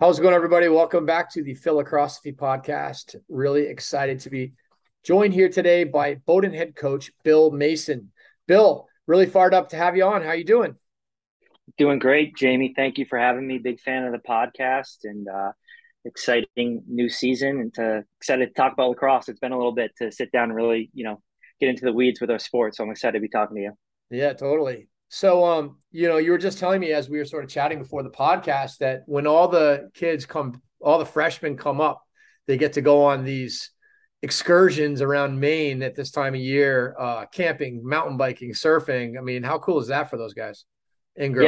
How's it going, everybody? Welcome back to the Philacrosophy Podcast. Really excited to be joined here today by Bowdoin head coach Bill Mason. Bill, really fired up to have you on. How you doing? Doing great, Jamie. Thank you for having me. Big fan of the podcast and exciting new season, and excited to talk about lacrosse. It's been a little bit to sit down and really, get into the weeds with our sport. So I'm excited to be talking to you. Yeah, totally. So, you were just telling me as we were sort of chatting before the podcast that when all the kids come, all the freshmen come up, they get to go on these excursions around Maine at this time of year, camping, mountain biking, surfing. I mean, how cool is that for those guys and girls?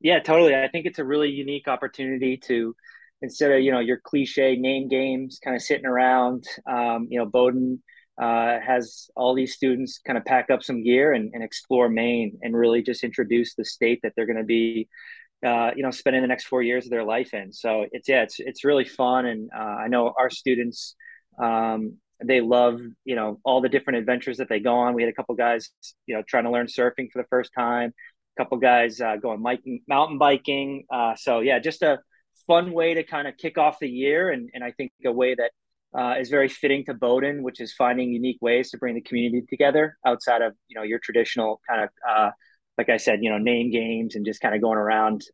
Yeah, totally. I think it's a really unique opportunity to, instead of, your cliche name games kind of sitting around, Bowdoin has all these students kind of pack up some gear and explore Maine and really just introduce the state that they're going to be, spending the next 4 years of their life in. So it's really fun. And I know our students, they love, all the different adventures that they go on. We had a couple guys, trying to learn surfing for the first time, a couple guys going mountain biking. So yeah, just a fun way to kind of kick off the year. And I think a way that is very fitting to Bowdoin, which is finding unique ways to bring the community together outside of, your traditional kind of, like I said, name games and just kind of going around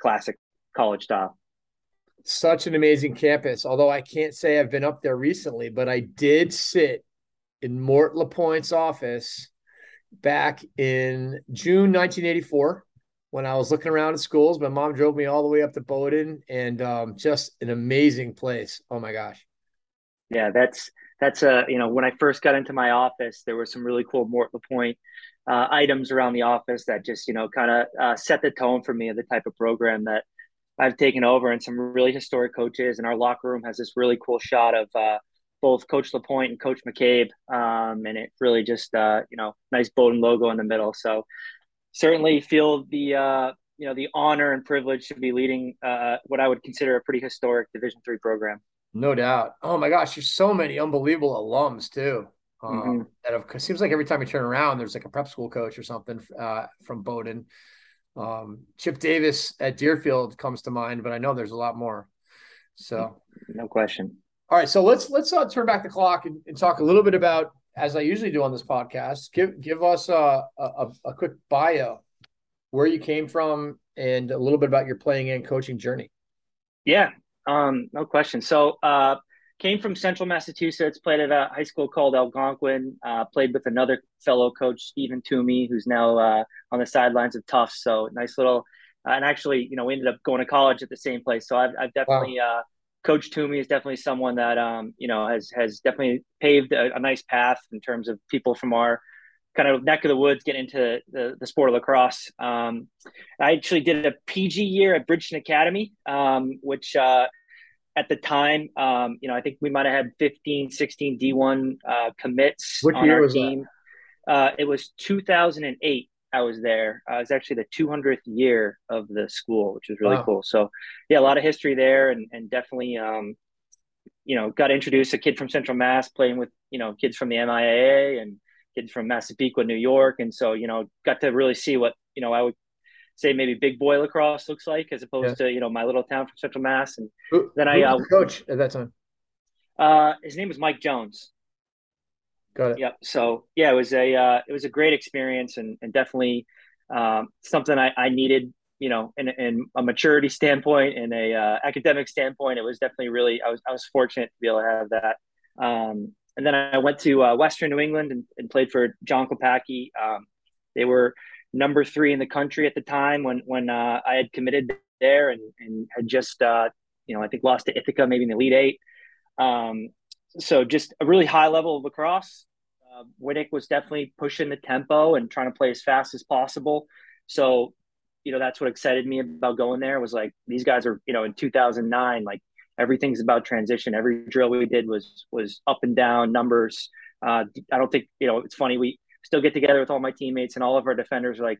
classic college style. Such an amazing campus. Although I can't say I've been up there recently, but I did sit in Mort LaPointe's office back in June 1984 when I was looking around at schools. My mom drove me all the way up to Bowdoin, and just an amazing place. Oh my gosh. Yeah, that's when I first got into my office, there were some really cool Mort LaPointe items around the office that just, kind of set the tone for me of the type of program that I've taken over, and some really historic coaches. And our locker room has this really cool shot of both Coach LaPointe and Coach McCabe. And it really just, nice Bowdoin logo in the middle. So certainly feel the, the honor and privilege to be leading what I would consider a pretty historic Division III program. No doubt. Oh my gosh, there's so many unbelievable alums too. That it seems like every time you turn around, there's like a prep school coach or something from Bowdoin. Chip Davis at Deerfield comes to mind, but I know there's a lot more. So no question. All right, so let's turn back the clock and talk a little bit about, as I usually do on this podcast, give us a quick bio, where you came from, and a little bit about your playing and coaching journey. Yeah. No question. So, came from central Massachusetts, played at a high school called Algonquin, played with another fellow coach, Stephen Toomey, who's now, on the sidelines of Tufts. So nice little, and actually, we ended up going to college at the same place. So I've definitely, wow. Coach Toomey is definitely someone that, has definitely paved a nice path in terms of people from our kind of neck of the woods get into the sport of lacrosse. I actually did a PG year at Bridgeton Academy, which, at the time, I think we might have had 15, 16 D1 commits. What on year our was team. That? It was 2008. I was there. It was actually the 200th year of the school, which was really cool. So, yeah, a lot of history there, and definitely, got introduced a kid from Central Mass playing with kids from the MIAA and kids from Massapequa, New York, and so got to really see what I would say maybe big boy lacrosse looks like as opposed to my little town from Central Mass. And who was the coach at that time? His name was Mike Jones. Got it. Yep. So yeah, it was a great experience, and definitely something I needed, in a maturity standpoint and a academic standpoint. It was definitely really I was fortunate to be able to have that. And then I went to Western New England and played for John Kopacki. They were number 3 in the country at the time when I had committed there and had just, I think lost to Ithaca, maybe in the Elite Eight. So just a really high level of lacrosse. Winnick was definitely pushing the tempo and trying to play as fast as possible. So you know, that's what excited me about going there, was like, these guys are, you know, in 2009, like everything's about transition. Every drill we did was up and down numbers. I don't think, you know, it's funny. We still get together with all my teammates and all of our defenders are like,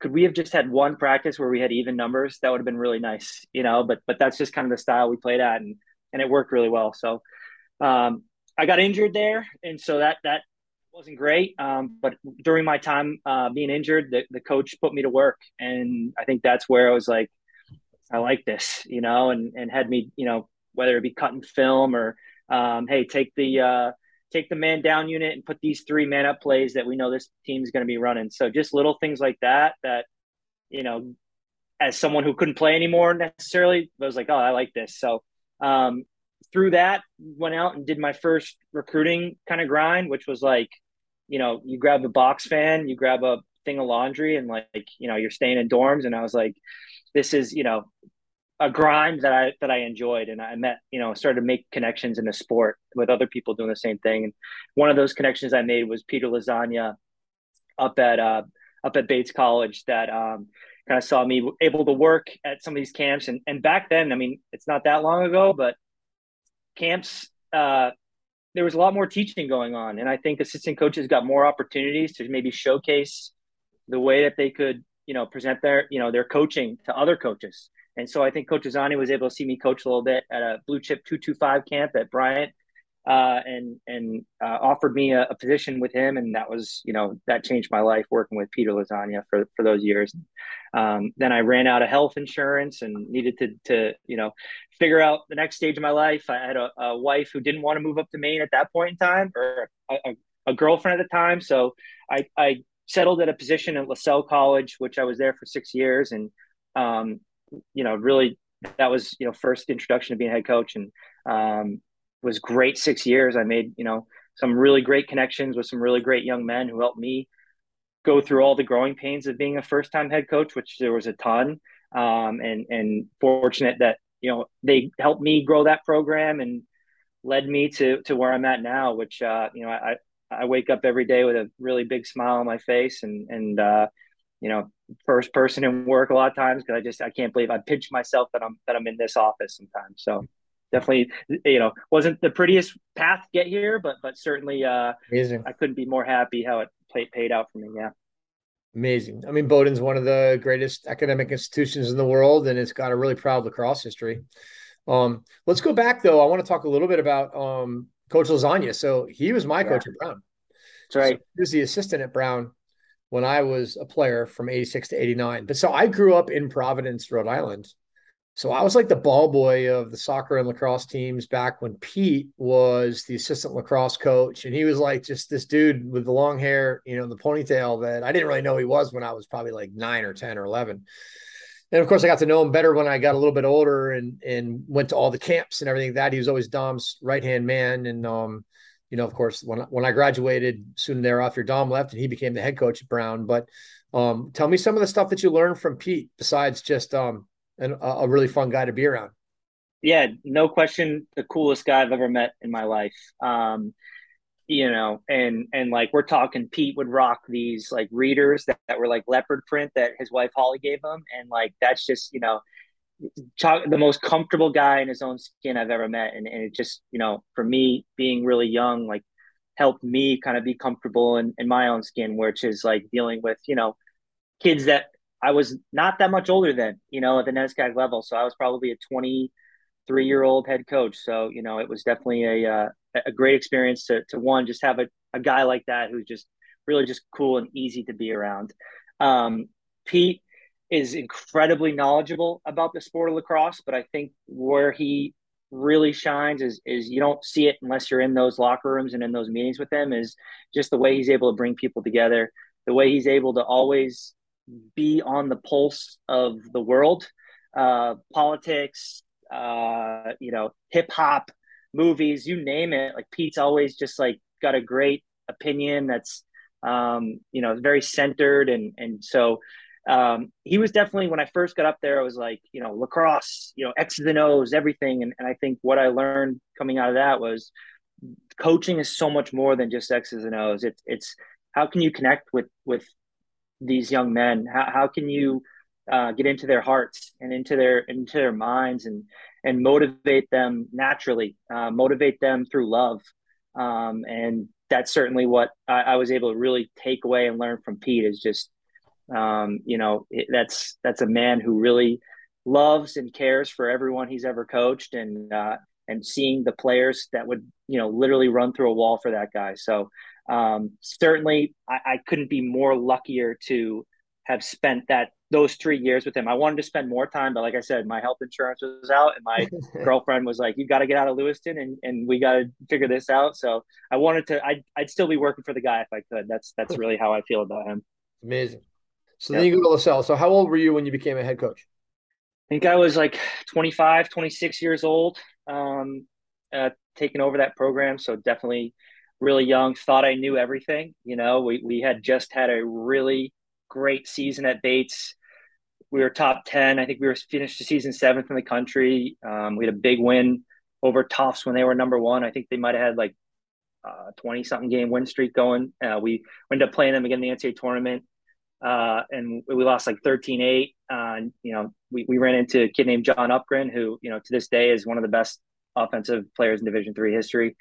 could we have just had one practice where we had even numbers? That would have been really nice, you know, but that's just kind of the style we played at, and it worked really well. So I got injured there. And so that wasn't great. But during my time being injured, the coach put me to work. And I think that's where I was like, I like this, you know, and had me, you know, whether it be cutting film or, hey, take the man down unit and put these three man up plays that we know this team is going to be running. So just little things like that, you know, as someone who couldn't play anymore necessarily, I was like, oh, I like this. So through that, went out and did my first recruiting kind of grind, which was like, you know, you grab a box fan, you grab a thing of laundry, and like, you know, you're staying in dorms. And I was like, this is, you know, a grind that I enjoyed. And I met, you know, started to make connections in the sport with other people doing the same thing. And one of those connections I made was Peter Lasagna up at Bates College, that kind of saw me able to work at some of these camps. And back then, I mean, it's not that long ago, but camps, there was a lot more teaching going on. And I think assistant coaches got more opportunities to maybe showcase the way that they could, you know, present their, you know, their coaching to other coaches. And so I think Coach Lasagna was able to see me coach a little bit at a Blue Chip 225 camp at Bryant, and offered me a position with him. And that was, you know, that changed my life, working with Peter Lasagna for those years. Then I ran out of health insurance and needed to, you know, figure out the next stage of my life. I had a wife who didn't want to move up to Maine at that point in time, or a girlfriend at the time. So I settled at a position at LaSalle College, which I was there for 6 years. And, you know, really that was, you know, first introduction to being head coach, and was great 6 years. I made, you know, some really great connections with some really great young men who helped me go through all the growing pains of being a first-time head coach, which there was a ton, and fortunate that, you know, they helped me grow that program and led me to where I'm at now, which, you know, I wake up every day with a really big smile on my face, and you know, first person in work a lot of times, because I can't believe I pinch myself that I'm in this office sometimes. So definitely, you know, wasn't the prettiest path to get here, but certainly amazing. I couldn't be more happy how it paid out for me. Yeah. Amazing. I mean, Bowdoin's one of the greatest academic institutions in the world, and it's got a really proud lacrosse history. Let's go back though. I want to talk a little bit about Coach Lasagna. So he was my coach at Brown. That's right. So he was the assistant at Brown when I was a player from 86 to 89. But so I grew up in Providence, Rhode Island. So I was like the ball boy of the soccer and lacrosse teams back when Pete was the assistant lacrosse coach. And he was like just this dude with the long hair, you know, the ponytail, that I didn't really know he was when I was probably like 9 or 10 or 11. And of course, I got to know him better when I got a little bit older and went to all the camps and everything like that. He was always Dom's right-hand man. And, you know, of course, when I graduated soon thereafter, Dom left and he became the head coach at Brown. But tell me some of the stuff that you learned from Pete, besides just a really fun guy to be around. Yeah, no question. The coolest guy I've ever met in my life. You know, and like we're talking, Pete would rock these like readers that were like leopard print that his wife Holly gave him. And like, that's just, you know, the most comfortable guy in his own skin I've ever met. And it just, you know, for me being really young, like helped me kind of be comfortable in my own skin, which is like dealing with, you know, kids that I was not that much older than, you know, at the NESCAC level. So I was probably a 23-year-old head coach. So, you know, it was definitely a great experience to one, just have a guy like that who's just really just cool and easy to be around. Pete is incredibly knowledgeable about the sport of lacrosse, but I think where he really shines is you don't see it unless you're in those locker rooms and in those meetings with him, is just the way he's able to bring people together, the way he's able to always be on the pulse of the world, politics, you know, hip hop, movies, you name it. Like Pete's always just like got a great opinion that's, you know, very centered. And so, he was definitely, when I first got up there, I was like, you know, lacrosse, you know, X's and O's, everything. And I think what I learned coming out of that was coaching is so much more than just X's and O's. It's how can you connect with these young men? How can you get into their hearts and into their minds, and motivate them naturally, motivate them through love. And that's certainly what I was able to really take away and learn from Pete, is just, that's a man who really loves and cares for everyone he's ever coached, and seeing the players that would, literally run through a wall for that guy. So certainly I couldn't be more luckier to have spent those 3 years with him. I wanted to spend more time, but like I said, my health insurance was out, and my girlfriend was like, you got to get out of Lewiston, and we got to figure this out. So I wanted to, I'd still be working for the guy if I could. That's really how I feel about him. Amazing. So then you go to LaSalle. So how old were you when you became a head coach? I think I was like 25, 26 years old, taking over that program. So definitely really young, thought I knew everything. We had just had a really great season at Bates. We were top 10. I think we were finished the season 7th in the country. We had a big win over Tufts when they were number 1. I think they might've had like 20 something game win streak going. We ended up playing them again in the NCAA tournament. And we lost like 13-8. We ran into a kid named John Upgren, who, to this day is one of the best offensive players in Division III history.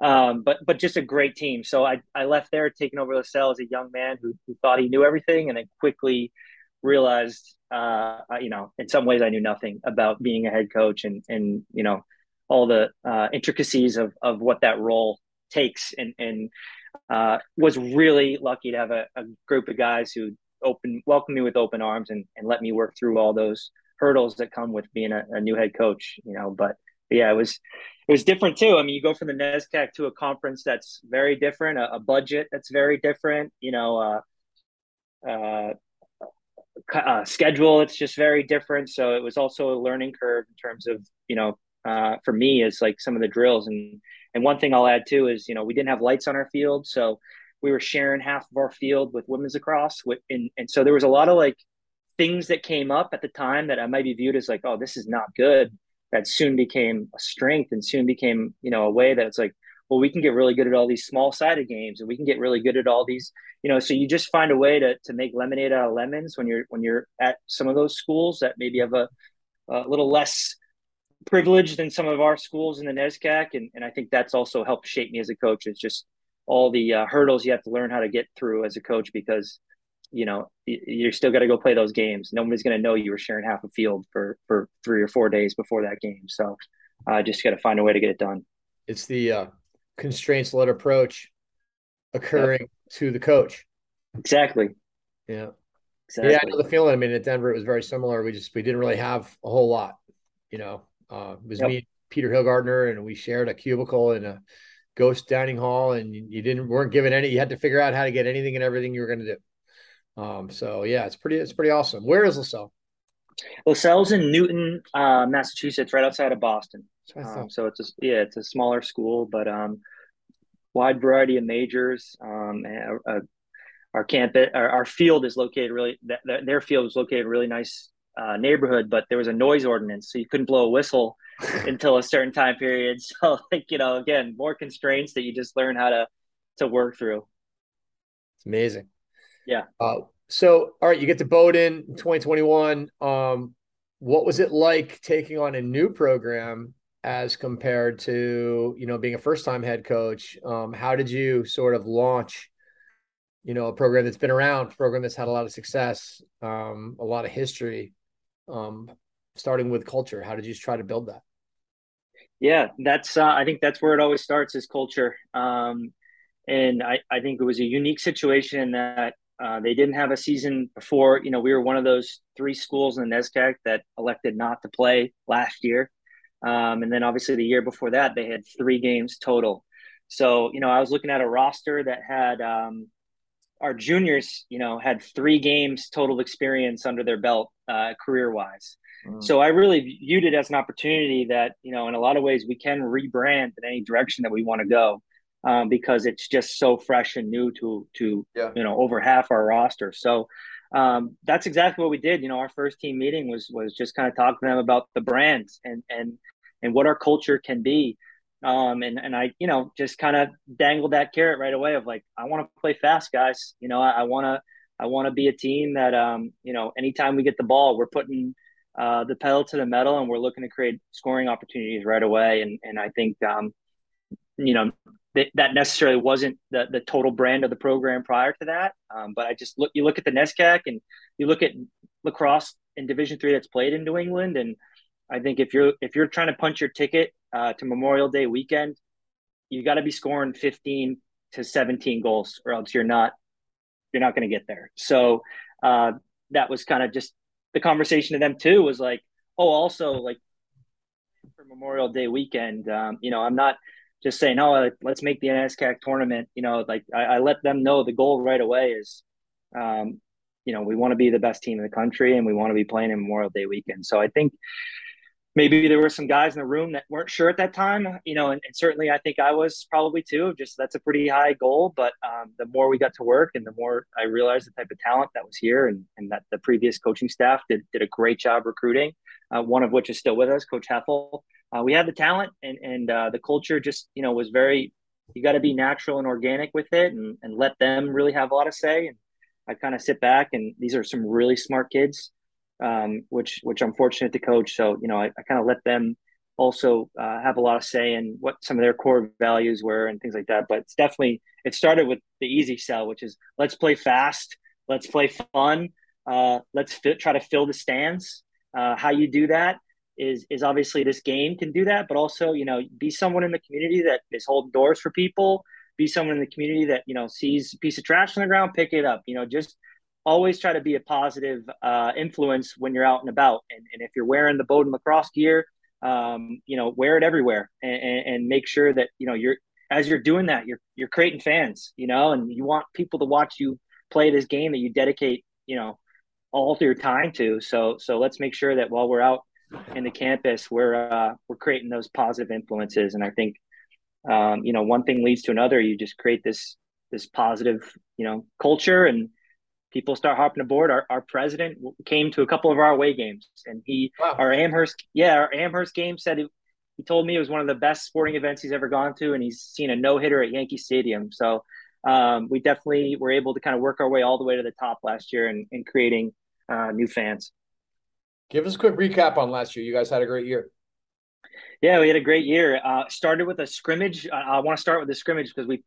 But just a great team. So I left there, taking over LaSalle as a young man who thought he knew everything, and then quickly realized, in some ways I knew nothing about being a head coach, and all the intricacies of what that role takes, and was really lucky to have a group of guys who welcomed me with open arms and let me work through all those hurdles that come with being a new head coach, but yeah, it was different too. I mean, you go from the NESCAC to a conference that's very different, a budget that's very different, schedule, it's just very different. So it was also a learning curve in terms of, for me, it's like some of the drills. And one thing I'll add too is, we didn't have lights on our field. So we were sharing half of our field with women's lacrosse. And so there was a lot of like things that came up at the time that I might be viewed as like, oh, this is not good. That soon became a strength, and soon became, a way that it's like, well, we can get really good at all these small sided games, and we can get really good at all these, so you just find a way to make lemonade out of lemons when you're at some of those schools that maybe have a little less privileged than some of our schools in the NESCAC. And I think that's also helped shape me as a coach. It's just all the hurdles you have to learn how to get through as a coach, because, you're still got to go play those games. Nobody's going to know you were sharing half a field for 3 or 4 days before that game. So I just got to find a way to get it done. It's the constraints-led approach occurring to the coach. Exactly. Yeah. Exactly. Yeah, I know the feeling. I mean, at Denver, it was very similar. We didn't really have a whole lot, it was me and Peter Hillgardner, and we shared a cubicle in a ghost dining hall, and you weren't given any, you had to figure out how to get anything and everything you were going to do. So yeah, it's pretty awesome. Where is LaSalle? LaSalle's in Newton, Massachusetts, right outside of Boston. So it's a smaller school, but wide variety of majors. Our field is located really, their field is located in a really nice neighborhood, but there was a noise ordinance, so you couldn't blow a whistle until a certain time period. So again, more constraints that you just learn how to work through. It's amazing. Yeah. So all right, you get to Bowdoin in 2021. What was it like taking on a new program as compared to, being a first-time head coach? How did you sort of launch, a program that's been around, a program that's had a lot of success, a lot of history? Starting with culture, how did you try to build that? Yeah, that's I think that's where it always starts, is culture. And I think it was a unique situation that they didn't have a season before. We were one of those 3 schools in the NESCAC that elected not to play last year. And then obviously the year before that, they had 3 games total. So, I was looking at a roster that had our juniors, had 3 games total experience under their belt, career-wise. Mm. So I really viewed it as an opportunity that, in a lot of ways we can rebrand in any direction that we want to go, because it's just so fresh and new to over half our roster. So that's exactly what we did. Our first team meeting was just kind of talking to them about the brand and what our culture can be. And I, just kind of dangled that carrot right away of like, I want to play fast, guys. I want to I want to be a team that, you know, anytime we get the ball, we're putting the pedal to the metal and we're looking to create scoring opportunities right away. And I think, you know, that necessarily wasn't the total brand of the program prior to that. But I just look, you look at the NESCAC and you look at lacrosse in Division III that's played in New England. And I think if you're trying to punch your ticket to Memorial Day weekend, you got to be scoring 15 to 17 goals or else you're not going to get there. So that was kind of just the conversation to them too, was like, oh, also like for Memorial Day weekend, you know, I'm not just saying, oh, let's make the NSCAC tournament. You know, like I let them know the goal right away is, you know, we want to be the best team in the country and we want to be playing in Memorial Day weekend. So I think maybe there were some guys in the room that weren't sure at that time, you know, and certainly I think I was probably too, just that's a pretty high goal. But the more we got to work and the more I realized the type of talent that was here and that the previous coaching staff did a great job recruiting, one of which is still with us, Coach Heffel. We had the talent and the culture just, you know, was very, you got to be natural and organic with it and let them really have a lot of say. And I kind of sit back and these are some really smart kids, which I'm fortunate to coach. So, you know, I kind of let them also have a lot of say in what some of their core values were and things like that. But it's definitely, it started with the easy sell, which is let's play fast, let's play fun. Let's try to fill the stands. How you do that is obviously this game can do that, but also, you know, be someone in the community that is holding doors for people, be someone in the community that, you know, sees a piece of trash on the ground, pick it up, you know, just always try to be a positive influence when you're out and about. And if you're wearing the Bowdoin lacrosse gear, you know, wear it everywhere and make sure that, you know, you're creating fans, you know, and you want people to watch you play this game that you dedicate, you know, all of your time to. So let's make sure that while we're out in the campus, we're creating those positive influences. And I think, you know, one thing leads to another. You just create this positive, you know, culture and people start hopping aboard. Our president came to a couple of our away games and our Amherst game said, he told me it was one of the best sporting events he's ever gone to. And he's seen a no hitter at Yankee Stadium. So we definitely were able to kind of work our way all the way to the top last year and creating new fans. Give us a quick recap on last year. You guys had a great year. Yeah, we had a great year. Started with a scrimmage. I want to start with the scrimmage because we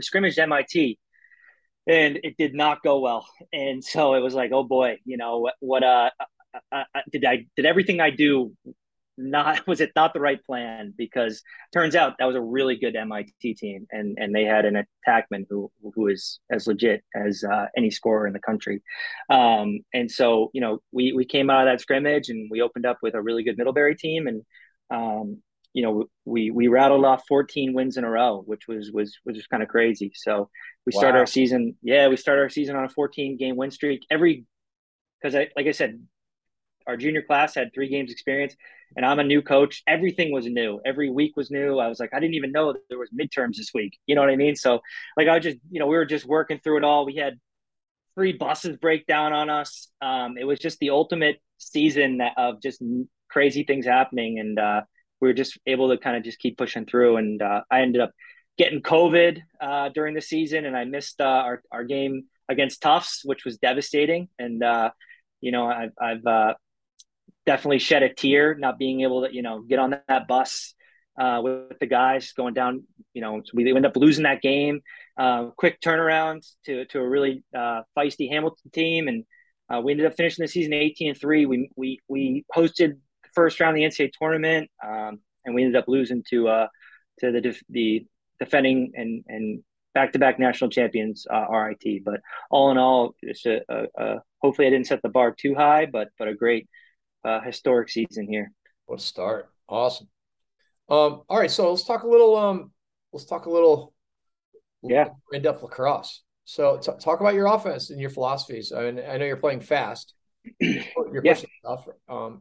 scrimmaged MIT and it did not go well. And so it was like, oh boy, you know, did everything I do not, was it not the right plan? Because turns out that was a really good MIT team and they had an attackman who is as legit as any scorer in the country. And so, you know, we came out of that scrimmage and we opened up with a really good Middlebury team. And, you know, we rattled off 14 wins in a row, which was just kind of crazy. So we started our season. Yeah. We started our season on a 14 game win streak like I said, our junior class had 3 games experience and I'm a new coach. Everything was new. Every week was new. I was like, I didn't even know there was midterms this week. You know what I mean? So like, I was just, you know, we were just working through it all. We had 3 buses break down on us. It was just the ultimate season of just crazy things happening. And we were just able to kind of just keep pushing through. And I ended up getting COVID during the season and I missed our game against Tufts, which was devastating. And you know, I've definitely shed a tear not being able to, you know, get on that bus with the guys going down, you know, so we end up losing that game, quick turnaround to a really feisty Hamilton team. And we ended up finishing the season 18-3. We hosted the first round of the NCAA tournament and we ended up losing to the defending and back-to-back national champions, RIT. But all in all, it's hopefully I didn't set the bar too high, but a great historic season here. What a start. Awesome. All right. So let's talk a little in-depth lacrosse. So talk about your offense and your philosophies. I mean, I know you're playing fast. You're pushing stuff.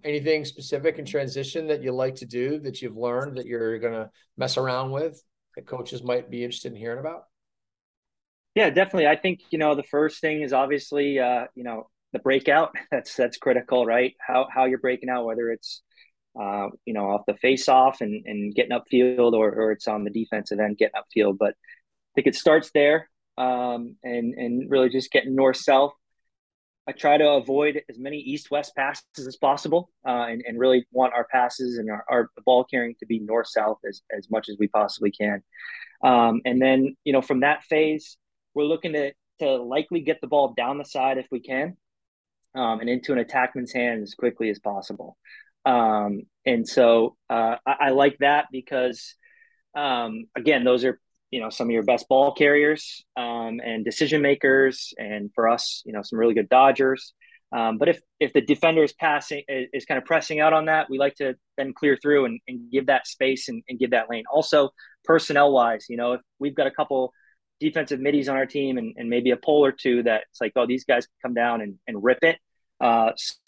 Anything specific in transition that you like to do that you've learned that you're going to mess around with that coaches might be interested in hearing about? Yeah, definitely. I think, you know, the first thing is obviously, you know, the breakout, that's critical, right? How you're breaking out, whether it's, you know, off the face off and getting upfield or it's on the defensive end getting upfield. But I think it starts there and really just getting north-south I try to avoid as many east-west passes as possible, and really want our passes and our ball carrying to be north-south as much as we possibly can. And then, you know, from that phase, we're looking to likely get the ball down the side if we can, and into an attackman's hand as quickly as possible. And so I like that because, again, those are, you know, some of your best ball carriers, and decision makers, and for us, you know, some really good dodgers. But if the defender is passing, is kind of pressing out on that, we like to then clear through and give that space and give that lane. Also, personnel wise, you know, if we've got a couple defensive middies on our team and maybe a pole or two that it's like, oh, these guys come down and rip it.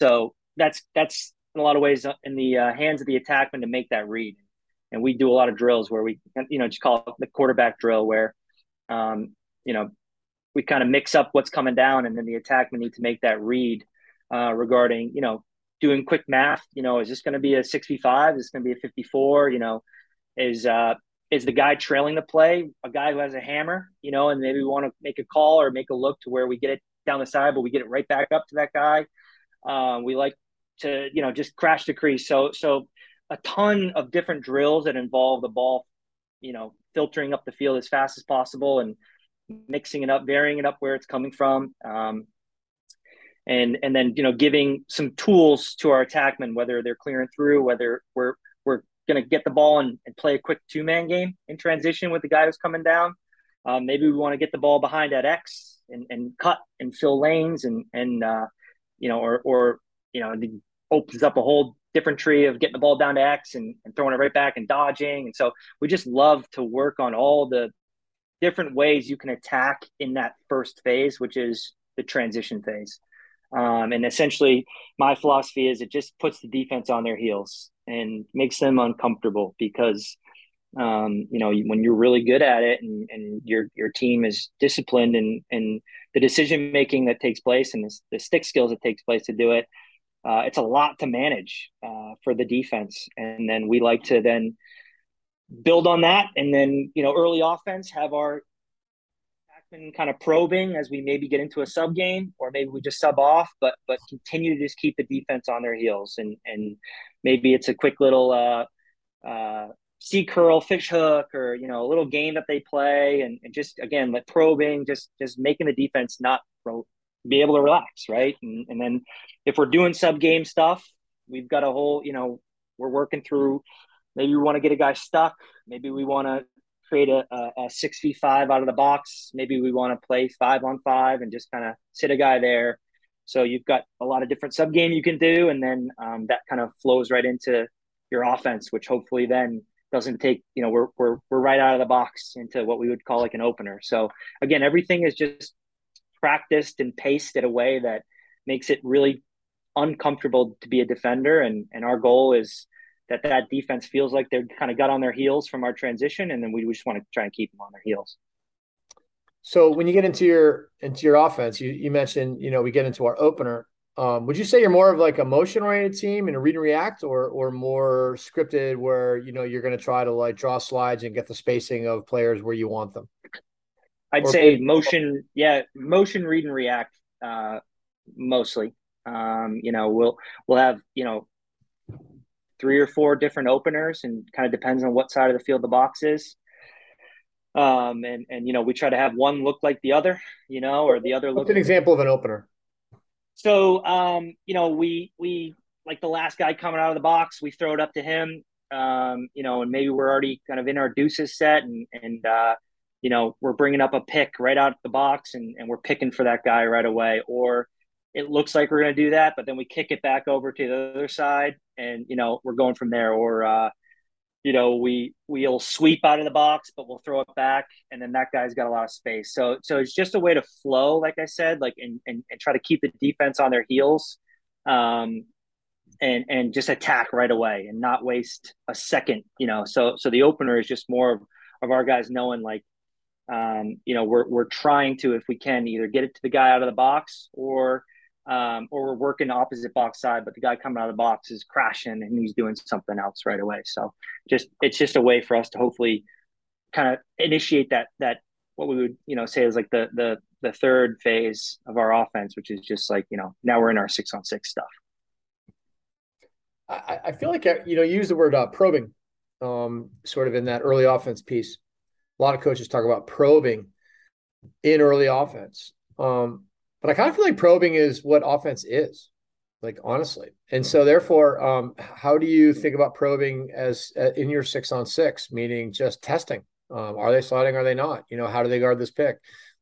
So that's in a lot of ways in the hands of the attackman to make that read. And we do a lot of drills where we, you know, just call it the quarterback drill where, you know, we kind of mix up what's coming down, and then the attackman need to make that read regarding, you know, doing quick math. You know, is this going to be a 6v5? Is this going to be a 54? You know, is the guy trailing the play a guy who has a hammer, you know, and maybe we want to make a call or make a look to where we get it down the side, but we get it right back up to that guy. We like to, you know, just crash the crease. So a ton of different drills that involve the ball, you know, filtering up the field as fast as possible and mixing it up, varying it up where it's coming from. And then, you know, giving some tools to our attackmen, whether they're clearing through, whether we're going to get the ball and play a quick two-man game in transition with the guy who's coming down. Maybe we want to get the ball behind at X and cut and fill lanes and you know, or, you know, it opens up a whole different tree of getting the ball down to X and throwing it right back and dodging. And so we just love to work on all the different ways you can attack in that first phase, which is the transition phase. And essentially my philosophy is it just puts the defense on their heels and makes them uncomfortable because, you know, when you're really good at it and your team is disciplined and the decision-making that takes place and the stick skills that takes place to do it, it's a lot to manage for the defense. And then we like to then build on that. And then, you know, early offense, have our backman kind of probing as we maybe get into a sub game, or maybe we just sub off, but continue to just keep the defense on their heels. And maybe it's a quick little C curl, fish hook, or, you know, a little game that they play. And just, again, like probing, just making the defense not be able to relax, right? And then if we're doing sub game stuff, we've got a whole, you know, we're working through, maybe we want to get a guy stuck, maybe we want to create a 6v5 out of the box, maybe we want to play 5-on-5 and just kind of sit a guy there. So you've got a lot of different sub game you can do, and then that kind of flows right into your offense, which hopefully then doesn't take, you know, we're right out of the box into what we would call like an opener. So again, everything is just practiced and paced in a way that makes it really uncomfortable to be a defender. And our goal is that defense feels like they're kind of got on their heels from our transition. And then we just want to try and keep them on their heels. So when you get into your offense, you mentioned, you know, we get into our opener. Would you say you're more of like a motion oriented team and a read and react, or more scripted where, you know, you're going to try to like draw slides and get the spacing of players where you want them? I'd say motion, read and react, mostly. You know, we'll have, you know, 3 or 4 different openers, and kind of depends on what side of the field the box is. And you know, we try to have one look like the other, you know, or the other look. What's an example of an opener? So, you know, we like the last guy coming out of the box, we throw it up to him, you know, and maybe we're already kind of in our deuces set, and you know, we're bringing up a pick right out of the box and we're picking for that guy right away. Or it looks like we're going to do that, but then we kick it back over to the other side and, you know, we're going from there. Or, you know, we'll sweep out of the box, but we'll throw it back. And then that guy's got a lot of space. So it's just a way to flow, like I said, like, and try to keep the defense on their heels, and just attack right away and not waste a second, you know? So the opener is just more of our guys knowing, like, you know, we're trying to, if we can, either get it to the guy out of the box, or we're working the opposite box side, but the guy coming out of the box is crashing and he's doing something else right away. So it's just a way for us to hopefully kind of initiate that what we would, you know, say is like the the third phase of our offense, which is just like, now we're in our 6-on-6 stuff. I feel like, you use the word probing sort of in that early offense piece. A lot of coaches talk about probing in early offense. But I kind of feel like probing is what offense is, like, honestly. And so therefore, how do you think about probing as in your 6-on-6, meaning just testing? Are they sliding? Are they not? How do they guard this pick?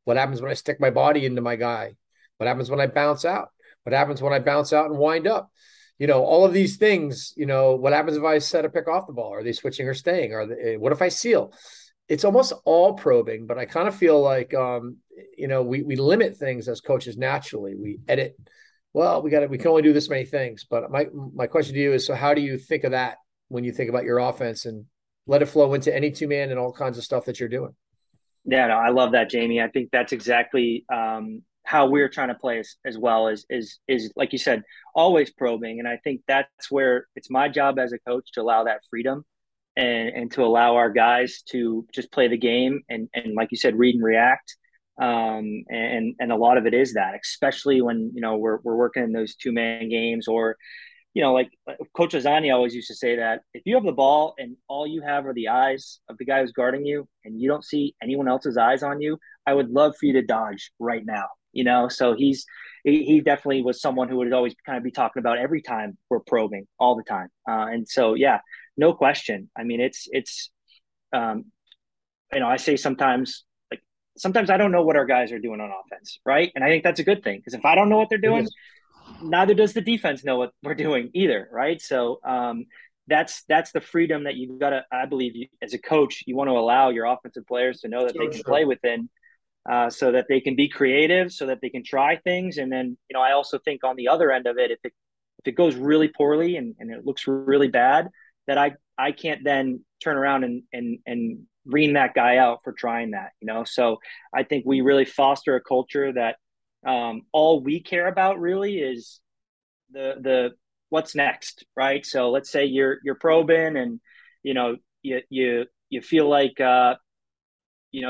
What happens when I stick my body into my guy? What happens when I bounce out? What happens when I bounce out and wind up? All of these things, what happens if I set a pick off the ball? Are they switching or staying? What if I seal? It's almost all probing, but I kind of feel like, we limit things as coaches naturally. We edit. Well, we can only do this many things. But my question to you is, so how do you think of that when you think about your offense and let it flow into any two-man and all kinds of stuff that you're doing? Yeah, no, I love that, Jamie. I think that's exactly how we're trying to play as well, is like you said, always probing. And I think that's where it's my job as a coach to allow that freedom and to allow our guys to just play the game and like you said, read and react. And a lot of it is that, especially when, we're working in those two-man games or, like Coach Lasagna always used to say that if you have the ball and all you have are the eyes of the guy who's guarding you and you don't see anyone else's eyes on you, I would love for you to dodge right now. So he definitely was someone who would always kind of be talking about every time we're probing all the time. And so, yeah, no question. I mean, I say sometimes I don't know what our guys are doing on offense. Right. And I think that's a good thing, because if I don't know what they're doing, neither does the defense know what we're doing either. Right. So that's the freedom that you've got to, I believe, as a coach, you want to allow your offensive players to know that they can play within, so that they can be creative, so that they can try things. And then, I also think on the other end of it, if it goes really poorly and it looks really bad, that I can't then turn around and ream that guy out for trying that, So I think we really foster a culture that all we care about really is the what's next, right? So let's say you're probing and you feel like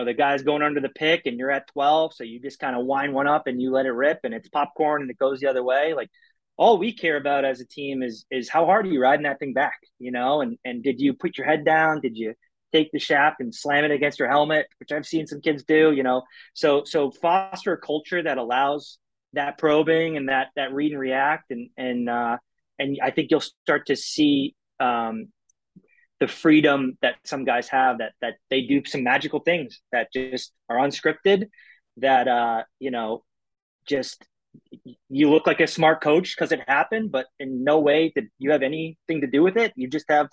the guy's going under the pick and you're at 12, so you just kind of wind one up and you let it rip and it's popcorn and it goes the other way. Like, all we care about as a team is how hard are you riding that thing back, and did you put your head down? Did you take the shaft and slam it against your helmet, which I've seen some kids do, so foster a culture that allows that probing and that read and react. And I think you'll start to see the freedom that some guys have, that they do some magical things that just are unscripted, that, just, you look like a smart coach because it happened, but in no way did you have anything to do with it. You just have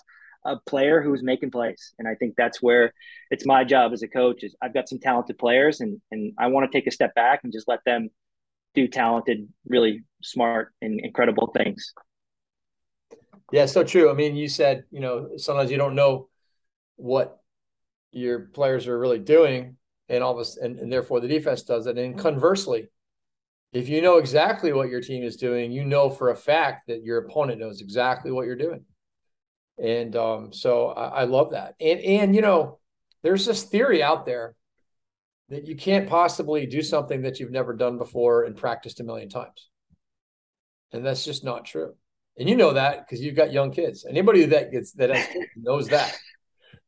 a player who's making plays. And I think that's where it's my job as a coach is I've got some talented players and I want to take a step back and just let them do talented, really smart and incredible things. Yeah, so true. I mean, you said, sometimes you don't know what your players are really doing and therefore the defense does it. And conversely, if you know exactly what your team is doing, you know for a fact that your opponent knows exactly what you're doing. And so I love that. And there's this theory out there that you can't possibly do something that you've never done before and practiced a million times. And that's just not true. And you know that because you've got young kids. Anybody that has kids knows that,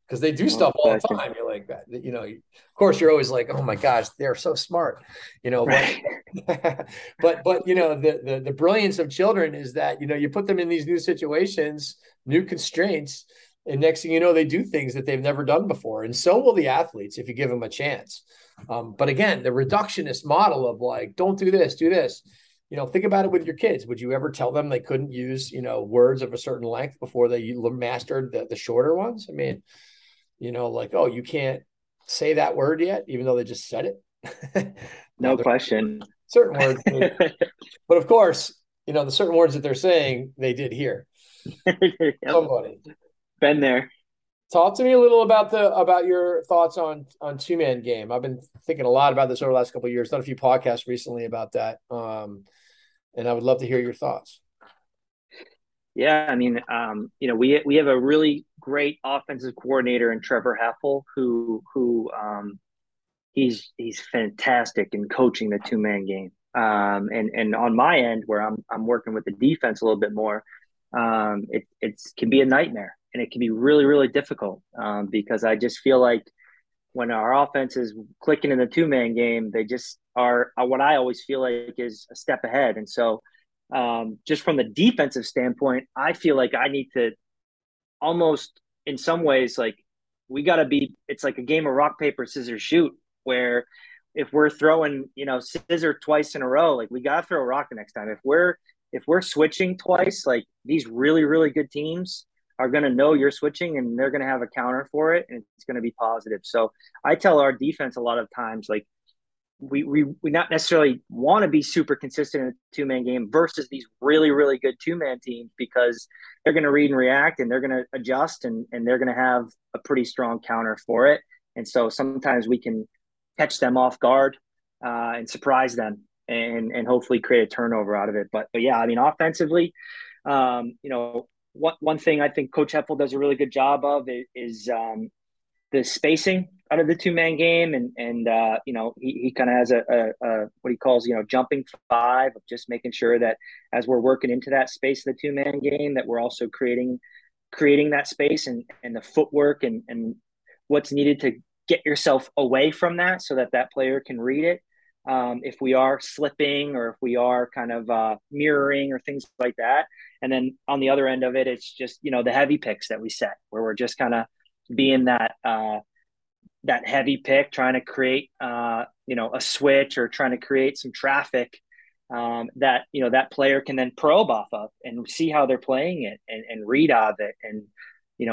because they do stuff all the time. You're like that. Of course, you're always like, oh my gosh, they're so smart. Right. But the brilliance of children is that you put them in these new situations, new constraints, and next thing you know, they do things that they've never done before. And so will the athletes if you give them a chance. But again, the reductionist model of like, don't do this, do this. Think about it with your kids. Would you ever tell them they couldn't use words of a certain length before they mastered the shorter ones? I mean, like, oh, you can't say that word yet, even though they just said it. No question. Certain words. But of course, the certain words that they're saying, they did hear. Yep. Somebody. Been there. Talk to me a little about your thoughts on two-man game. I've been thinking a lot about this over the last couple of years. Done a few podcasts recently about that. And I would love to hear your thoughts. Yeah, I mean, we have a really great offensive coordinator in Trevor Heffel, who he's fantastic in coaching the two-man game. And on my end, where I'm working with the defense a little bit more, it can be a nightmare, and it can be really, really difficult, because I just feel like when our offense is clicking in the two-man game, they just are what I always feel like is a step ahead. And so just from the defensive standpoint, I feel like I need to almost in some ways, like we got to be, it's like a game of rock, paper, scissors, shoot, where if we're throwing, scissor twice in a row, like we got to throw a rock the next time. If we're switching twice, like these really, really good teams are going to know you're switching, and they're going to have a counter for it, and it's going to be positive. So I tell our defense a lot of times, like we not necessarily want to be super consistent in a two-man game versus these really, really good two-man teams, because they're going to read and react, and they're going to adjust, and they're going to have a pretty strong counter for it. And so sometimes we can catch them off guard and surprise them and hopefully create a turnover out of it. But yeah, I mean, offensively, one thing I think Coach Heffel does a really good job of is the spacing out of the two-man game. And he kind of has a what he calls, jumping five, of just making sure that as we're working into that space of the two-man game, that we're also creating that space and the footwork and what's needed to get yourself away from that so that player can read it. If we are slipping, or if we are kind of mirroring or things like that. And then on the other end of it, it's just, the heavy picks that we set, where we're just kind of being that heavy pick, trying to create, a switch, or trying to create some traffic that, that player can then probe off of and see how they're playing it and read out of it. And,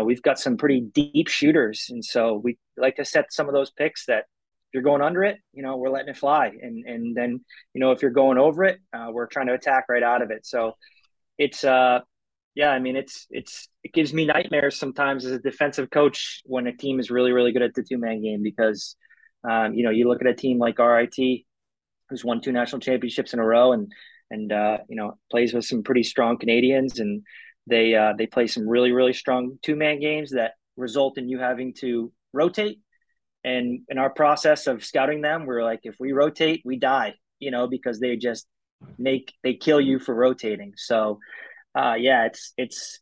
we've got some pretty deep shooters. And so we like to set some of those picks that, you're going under it, we're letting it fly, and then if you're going over it, we're trying to attack right out of it. So it's it gives me nightmares sometimes as a defensive coach when a team is really, really good at the two-man game, because you look at a team like RIT, who's won 2 national championships in a row, and plays with some pretty strong Canadians, and they play some really, really strong two-man games that result in you having to rotate. And in our process of scouting them, we're like, if we rotate, we die, because they just they kill you for rotating. So, it's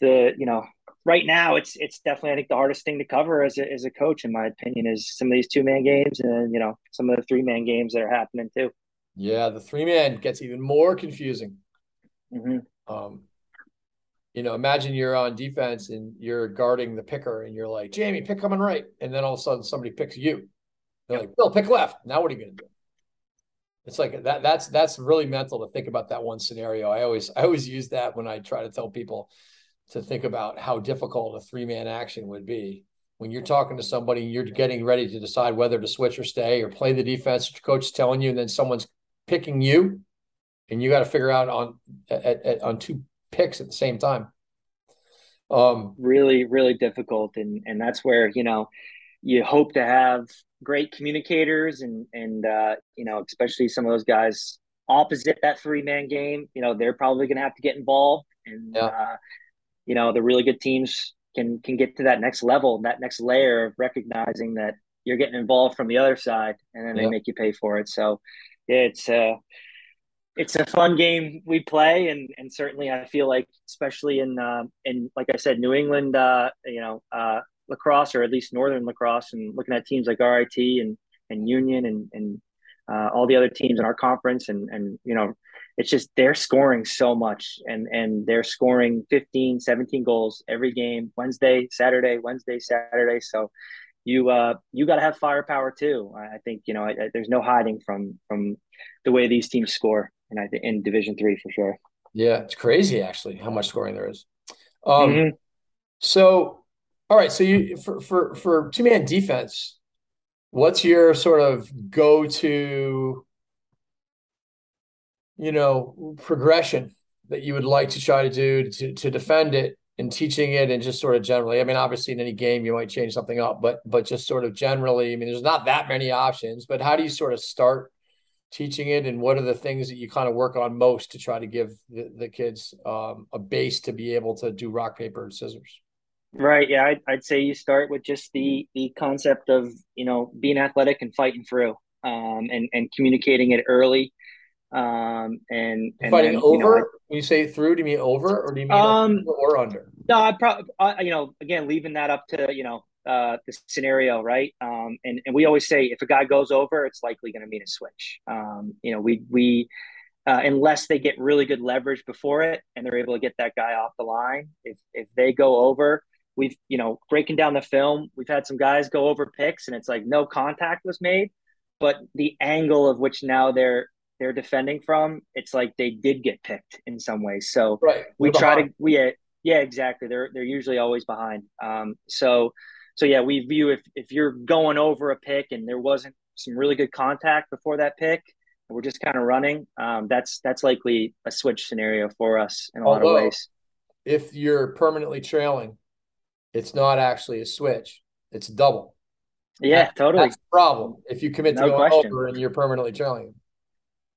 the, right now it's definitely, I think, the hardest thing to cover as a coach, in my opinion, is some of these two-man games and, some of the three-man games that are happening too. Yeah. The three-man gets even more confusing. Mm-hmm. Imagine you're on defense and you're guarding the picker, and you're like, Jamie, pick coming right. And then all of a sudden somebody picks you. They're like, Bill, pick left. Now what are you going to do? It's like that. That's really mental to think about that one scenario. I always use that when I try to tell people to think about how difficult a three-man action would be. When you're talking to somebody, you're getting ready to decide whether to switch or stay or play the defense the coach is telling you, and then someone's picking you, and you got to figure out on two picks at the same time. Really, really difficult. And that's where, you hope to have great communicators and especially some of those guys opposite that three-man game, they're probably going to have to get involved. And, the really good teams can get to that next level, that next layer of recognizing that you're getting involved from the other side, and then they make you pay for it. So yeah, it's a fun game we play, and certainly I feel like, especially in like I said, New England, lacrosse, or at least Northern lacrosse, and looking at teams like RIT and Union and all the other teams in our conference, and it's just they're scoring so much, and they're scoring 15, 17 goals every game, Wednesday, Saturday. So you got to have firepower too. I think there's no hiding from the way these teams score. And in Division III for sure. Yeah, it's crazy actually how much scoring there is. So, all right. So for two-man defense, what's your sort of go-to, progression that you would like to try to do to defend it and teaching it, and just sort of generally? I mean, obviously in any game you might change something up, but just sort of generally, I mean, there's not that many options, but how do you sort of start teaching it, and what are the things that you kind of work on most to try to give the kids a base to be able to do rock, paper, and scissors? Right. Yeah. I'd say you start with just the concept of, you know, being athletic and fighting through, and communicating it early. And fighting then, over, you know, when you say through, do you mean over or do you mean over or under? No, I probably, you know, again, leaving that up to, you know, the scenario. Right. And we always say if a guy goes over, it's likely going to mean a switch. You know, we unless they get really good leverage before it and they're able to get that guy off the line. If they go over, we've, you know, breaking down the film, we've had some guys go over picks and it's like no contact was made, but the angle of which now they're defending from, it's like they did get picked in some ways. So right. We try to, yeah, exactly. They're usually always behind. So yeah, we view if you're going over a pick and there wasn't some really good contact before that pick, we're just kind of running. That's likely a switch scenario for us in a lot of ways. If you're permanently trailing, it's not actually a switch. It's double. Yeah, totally. That's the problem. If you commit to going over and you're permanently trailing.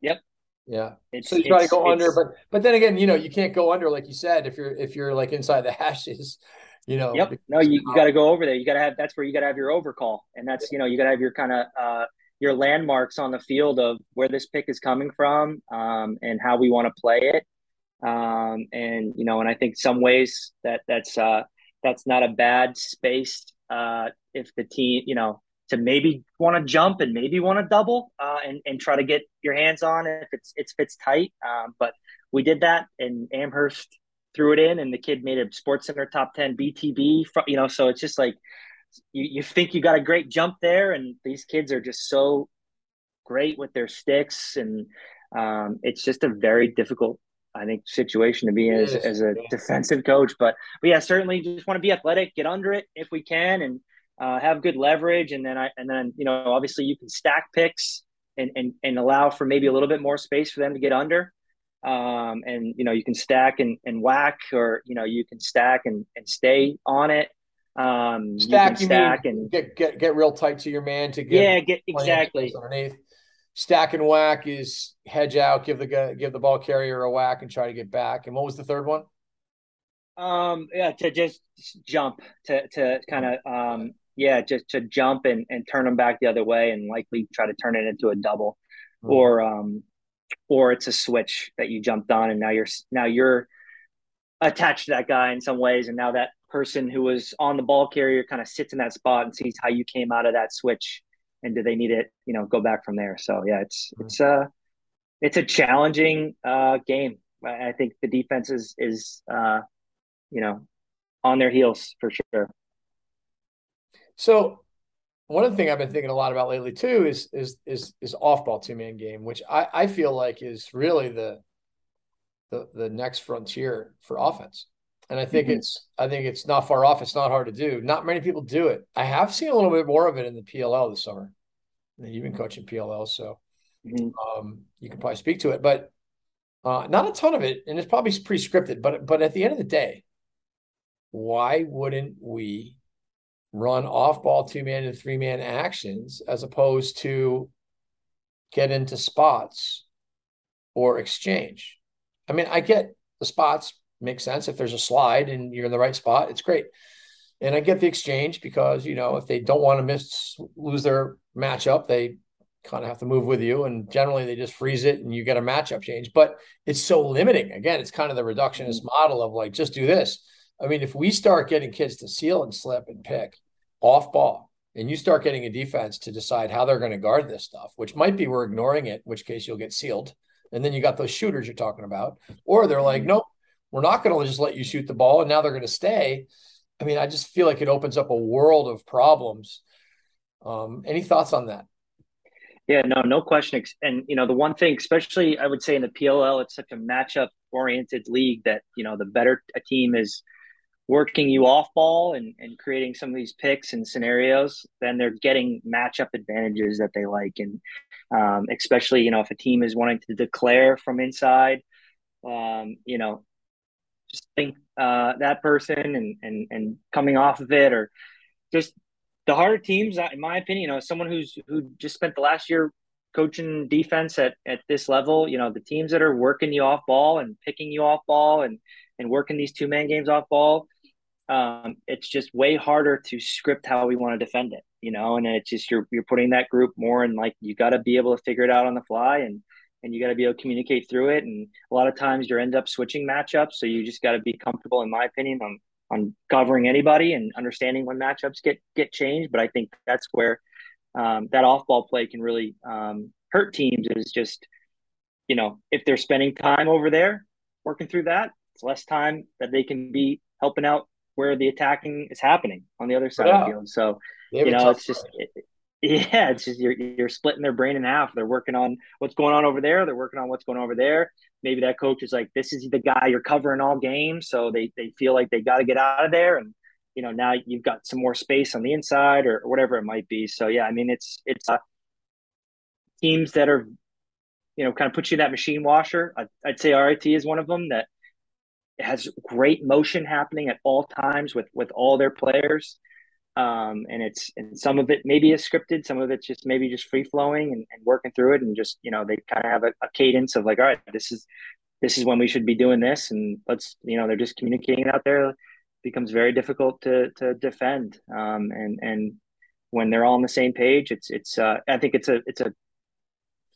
Yep. Yeah. So you try to go under, but then again, you know, you can't go under, like you said, if you're like inside the hashes, you know. Yep. No, you got to go over there. That's where you got to have your over call. And that's, you know, you got to have your kind of, your landmarks on the field of where this pick is coming from, and how we want to play it. And, you know, and I think some ways that's not a bad space if the team, you know, to maybe want to jump and maybe want to double and try to get your hands on it if it's tight. But we did that and Amherst threw it in and the kid made a SportsCenter top 10 BTB, you know, so it's just like, you think you got a great jump there and these kids are just so great with their sticks. And it's just a very difficult, I think, situation to be in as a defensive coach, but yeah, certainly just want to be athletic, get under it if we can, and have good leverage. And then you know, obviously you can stack picks and allow for maybe a little bit more space for them to get under. And you know, you can stack and whack, or, you know, you can stack and stay on it. Stack, you mean, and get real tight to your man to get exactly underneath. Stack and whack is hedge out, give the ball carrier a whack and try to get back. And what was the third one? To just jump to kind of just to jump and turn them back the other way and likely try to turn it into a double, or it's a switch that you jumped on and now you're attached to that guy in some ways, and now that person who was on the ball carrier kind of sits in that spot and sees how you came out of that switch and do they need it, you know, go back from there. So yeah, it's a challenging game. I think the defense is you know, on their heels for sure. So one of the things I've been thinking a lot about lately too is off ball 2-man game, which I feel like is really the next frontier for offense. And I think it's not far off. It's not hard to do. Not many people do it. I have seen a little bit more of it in the PLL this summer. You've been coaching PLL, so you can probably speak to it, but not a ton of it. And it's probably pre-scripted, but at the end of the day, why wouldn't we run off-ball 2-man and 3-man actions as opposed to get into spots or exchange? I mean, I get the spots. Makes sense. If there's a slide and you're in the right spot, it's great. And I get the exchange because, you know, if they don't want to lose their matchup, they kind of have to move with you. And generally they just freeze it and you get a matchup change, but it's so limiting. Again, it's kind of the reductionist model of like, just do this. I mean, if we start getting kids to seal and slip and pick off ball, and you start getting a defense to decide how they're going to guard this stuff, which might be we're ignoring it, in which case you'll get sealed. And then you got those shooters you're talking about, or they're like, nope, we're not going to just let you shoot the ball, and now they're going to stay. I mean, I just feel like it opens up a world of problems. Any thoughts on that? Yeah, no question. And, you know, the one thing, especially I would say in the PLL, it's such a matchup-oriented league that, you know, the better a team is working you off ball and creating some of these picks and scenarios, then they're getting matchup advantages that they like. And especially, you know, if a team is wanting to declare from inside, you know, just think that person and coming off of it, or just the harder teams, in my opinion, you know, someone who just spent the last year coaching defense at this level, you know, the teams that are working you off ball and picking you off ball and working these 2-man games off ball, It's just way harder to script how we want to defend it, you know, and it's just you're putting that group more in, like, you got to be able to figure it out on the fly, and you got to be able to communicate through it. And a lot of times you end up switching matchups. So you just got to be comfortable, in my opinion, on covering anybody and understanding when matchups get changed. But I think that's where that off-ball play can really hurt teams, is just, you know, if they're spending time over there working through that, it's less time that they can be helping out where the attacking is happening on the other side of the field. So, you know, it's just you're splitting their brain in half. They're working on what's going on over there. They're working on what's going on over there. Maybe that coach is like, this is the guy you're covering all game. So they feel like they got to get out of there. And, you know, now you've got some more space on the inside or whatever it might be. So, yeah, I mean, it's teams that are, you know, kind of put you in that machine washer. I'd say RIT is one of them that has great motion happening at all times with all their players. And some of it maybe is scripted, some of it's just maybe just free flowing and working through it, and just, you know, they kind of have a cadence of like, all right, this is when we should be doing this, and let's, you know, they're just communicating out there. It becomes very difficult to defend. And when they're all on the same page, it's I think it's a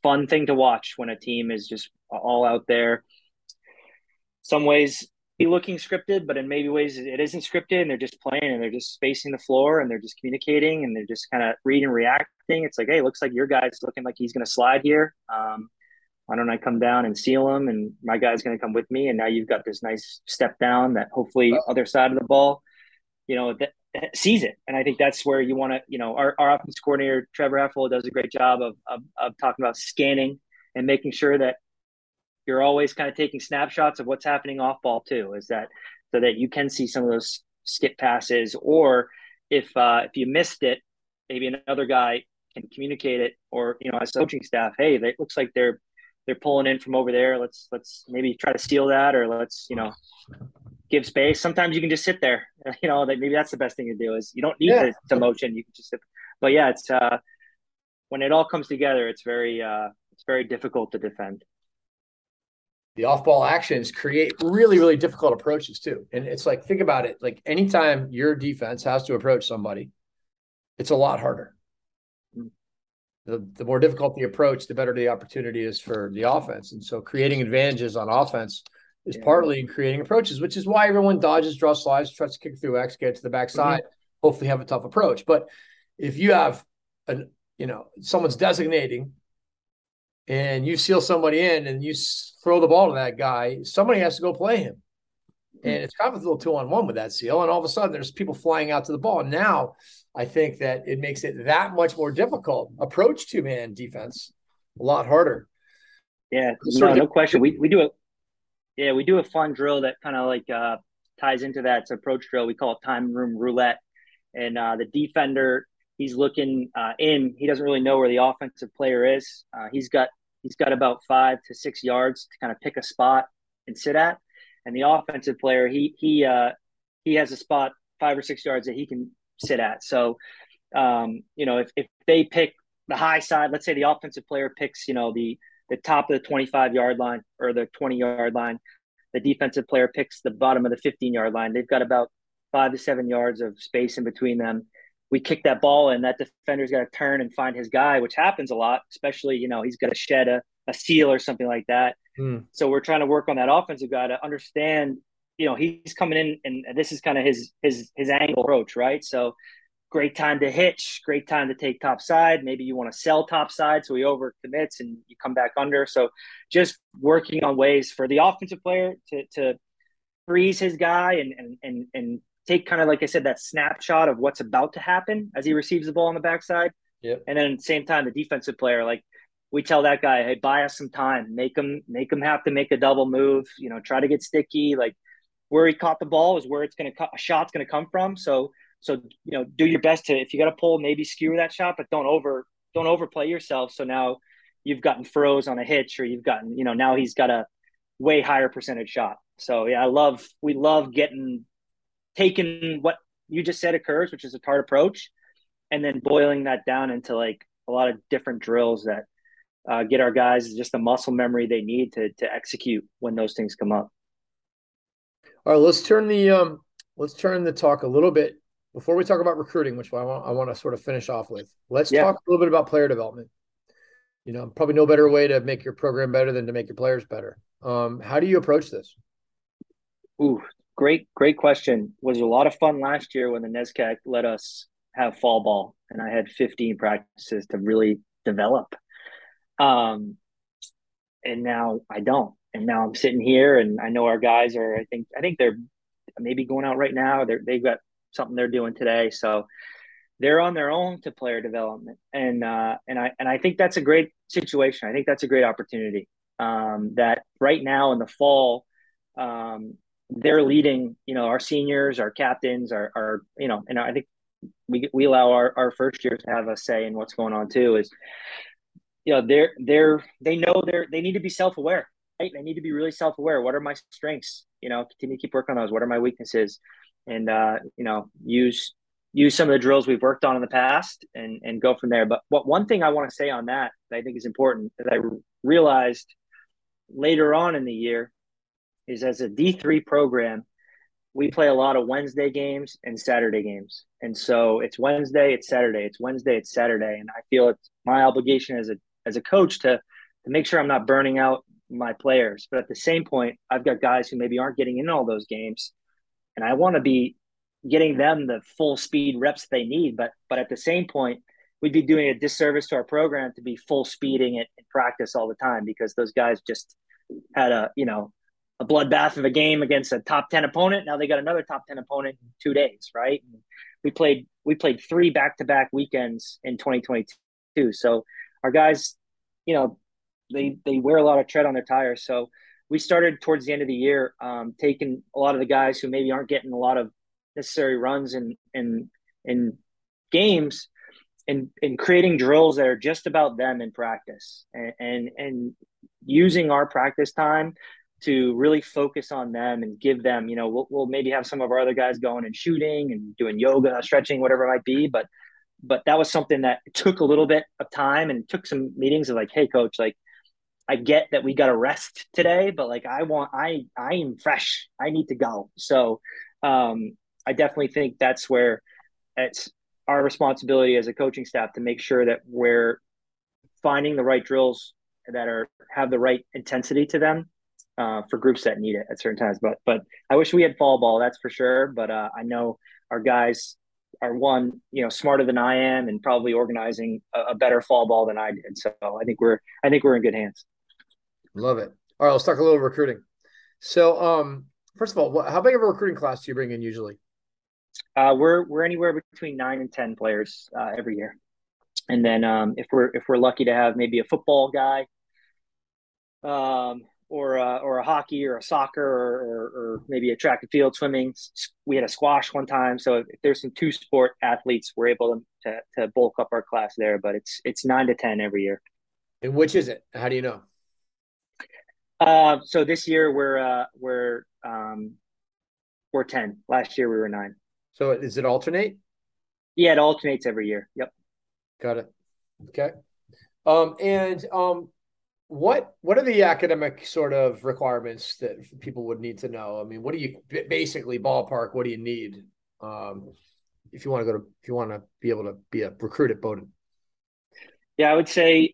fun thing to watch when a team is just all out there. Some ways be looking scripted, but in maybe ways it isn't scripted, and they're just playing, and they're just spacing the floor, and they're just communicating, and they're just kind of read and reacting. It's like, hey, looks like your guy's looking like he's going to slide here. Why don't I come down and seal him, and my guy's going to come with me, and now you've got this nice step down that hopefully other side of the ball, you know, that sees it. And I think that's where you want to, you know, our offense coordinator, Trevor Affle, does a great job of talking about scanning and making sure that you're always kind of taking snapshots of what's happening off ball too, is that so that you can see some of those skip passes, or if you missed it, maybe another guy can communicate it, or, you know, as coaching staff, hey, it looks like they're pulling in from over there. Let's maybe try to seal that, or let's, you know, give space. Sometimes you can just sit there, you know, that maybe that's the best thing to do, is you don't need to motion. You can just sit. But yeah, it's when it all comes together, it's very difficult to defend. The off-ball actions create really, really difficult approaches too. And it's like, think about it. Like, anytime your defense has to approach somebody, it's a lot harder. The more difficult the approach, the better the opportunity is for the offense. And so creating advantages on offense is partly creating approaches, which is why everyone dodges, draws, slides, tries to kick through X, get to the backside, hopefully have a tough approach. But if you have someone's designating, and you seal somebody in and you throw the ball to that guy, somebody has to go play him. And it's kind of a little 2-on-1 with that seal. And all of a sudden there's people flying out to the ball. And now I think that it makes it that much more difficult. Approach to man defense, a lot harder. Yeah, no question. We do a fun drill that kind of like ties into that. It's an approach drill. We call it time room roulette. And the defender, he's looking in. He doesn't really know where the offensive player is. He's got about 5 to 6 yards to kind of pick a spot and sit at. And the offensive player, he has a spot 5 or 6 yards that he can sit at. So, you know, if they pick the high side, let's say the offensive player picks, you know, the top of the 25-yard line or the 20-yard line, the defensive player picks the bottom of the 15-yard line. They've got about 5 to 7 yards of space in between them. We kick that ball and that defender's got to turn and find his guy, which happens a lot, especially, you know, he's got to shed a seal or something like that. So we're trying to work on that offensive guy to understand, you know, he's coming in and this is kind of his angle approach, right? So great time to hitch, great time to take top side. Maybe you want to sell top side, so he overcommits and you come back under. So just working on ways for the offensive player to freeze his guy and take kind of, like I said, that snapshot of what's about to happen as he receives the ball on the backside. Yep. And then at the same time, the defensive player, like, we tell that guy, hey, buy us some time, make him have to make a double move, you know, try to get sticky. Like, where he caught the ball is where it's going to, a shot's going to come from. So, you know, do your best to, if you got to pull, maybe skewer that shot, but don't overplay yourself. So now you've gotten froze on a hitch, or you've gotten, you know, now he's got a way higher percentage shot. So yeah, we love getting, taking what you just said occurs, which is a tart approach, and then boiling that down into like a lot of different drills that get our guys just the muscle memory they need to execute when those things come up. All right, let's turn the let's turn the talk a little bit before we talk about recruiting, which I want to sort of finish off with. Let's talk a little bit about player development. You know, probably no better way to make your program better than to make your players better. How do you approach this? Ooh, great question. Was a lot of fun last year when the NESCAC let us have fall ball, and I had 15 practices to really develop. And now I don't. And now I'm sitting here, and I know our guys are. I think they're maybe going out right now. They've got something they're doing today, so they're on their own to player development. And I think that's a great situation. I think that's a great opportunity. That right now in the fall, they're leading. You know, our seniors, our captains, our you know, and I think we allow our first years to have a say in what's going on too. Is you know they need to be self-aware. Right? I need to be really self-aware. What are my strengths? You know, continue to keep working on those. What are my weaknesses? And, you know, use some of the drills we've worked on in the past and go from there. But one thing I want to say on that I think is important that I realized later on in the year is as a D3 program, we play a lot of Wednesday games and Saturday games. And so it's Wednesday, it's Saturday, it's Wednesday, it's Saturday. And I feel it's my obligation as a coach to make sure I'm not burning out my players, but at the same point, I've got guys who maybe aren't getting in all those games, and I want to be getting them the full speed reps they need. But at the same point, we'd be doing a disservice to our program to be full speeding it in practice all the time, because those guys just had a bloodbath of a game against a top 10 opponent. Now they got another top 10 opponent in 2 days, right? And we played 3 back-to-back weekends in 2022, so our guys, you know. They wear a lot of tread on their tires. So we started towards the end of the year taking a lot of the guys who maybe aren't getting a lot of necessary runs in games and creating drills that are just about them in practice and using our practice time to really focus on them and give them, you know, we'll maybe have some of our other guys going and shooting and doing yoga, stretching, whatever it might be. But that was something that took a little bit of time and took some meetings of like, hey, coach, like, I get that we got to rest today, but like I am fresh. I need to go. So I definitely think that's where it's our responsibility as a coaching staff to make sure that we're finding the right drills that have the right intensity to them for groups that need it at certain times. But I wish we had fall ball, that's for sure. But I know our guys are smarter than I am and probably organizing a better fall ball than I did. So I think we're in good hands. Love it. All right, let's talk a little recruiting. So, first of all, how big of a recruiting class do you bring in usually? We're anywhere between 9 and 10 players every year, and then if we're lucky to have maybe a football guy, or a hockey or a soccer or maybe a track and field, swimming. We had a squash one time, so if there's some 2-sport athletes, we're able to bulk up our class there. But it's 9 to 10 every year. And which is it? How do you know? So this year we're 10. Last year we were 9. So is it alternate? Yeah, it alternates every year. Yep. Got it. Okay. What are the academic sort of requirements that people would need to know? I mean, what do you basically ballpark? What do you need if you want to be able to be a recruit at Bowdoin? Yeah, I would say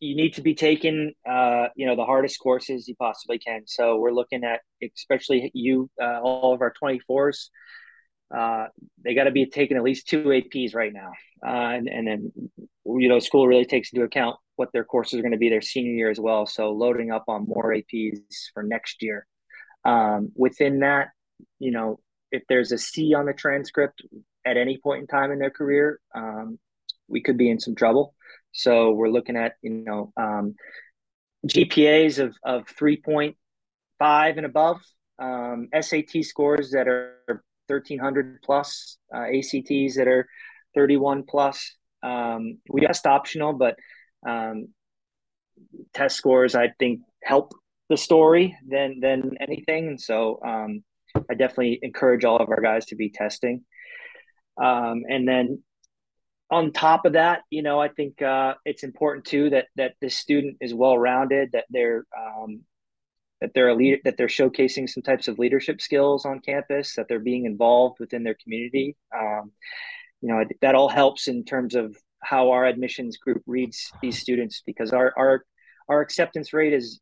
you need to be taking the hardest courses you possibly can. So we're looking at especially all of our 24s. They got to be taking at least 2 APs right now, and then school really takes into account what their courses are going to be their senior year as well. So loading up on more APs for next year. Within that, if there's a C on the transcript at any point in time in their career, we could be in some trouble. So we're looking at, GPAs of 3.5 and above, SAT scores that are 1,300 plus, ACTs that are 31 plus. We asked optional, but test scores I think help the story than anything. And so I definitely encourage all of our guys to be testing. And then on top of that, I think it's important too that the student is well rounded, that they're that they're a leader, that they're showcasing some types of leadership skills on campus, that they're being involved within their community. You know, that all helps in terms of how our admissions group reads these students, because our acceptance rate is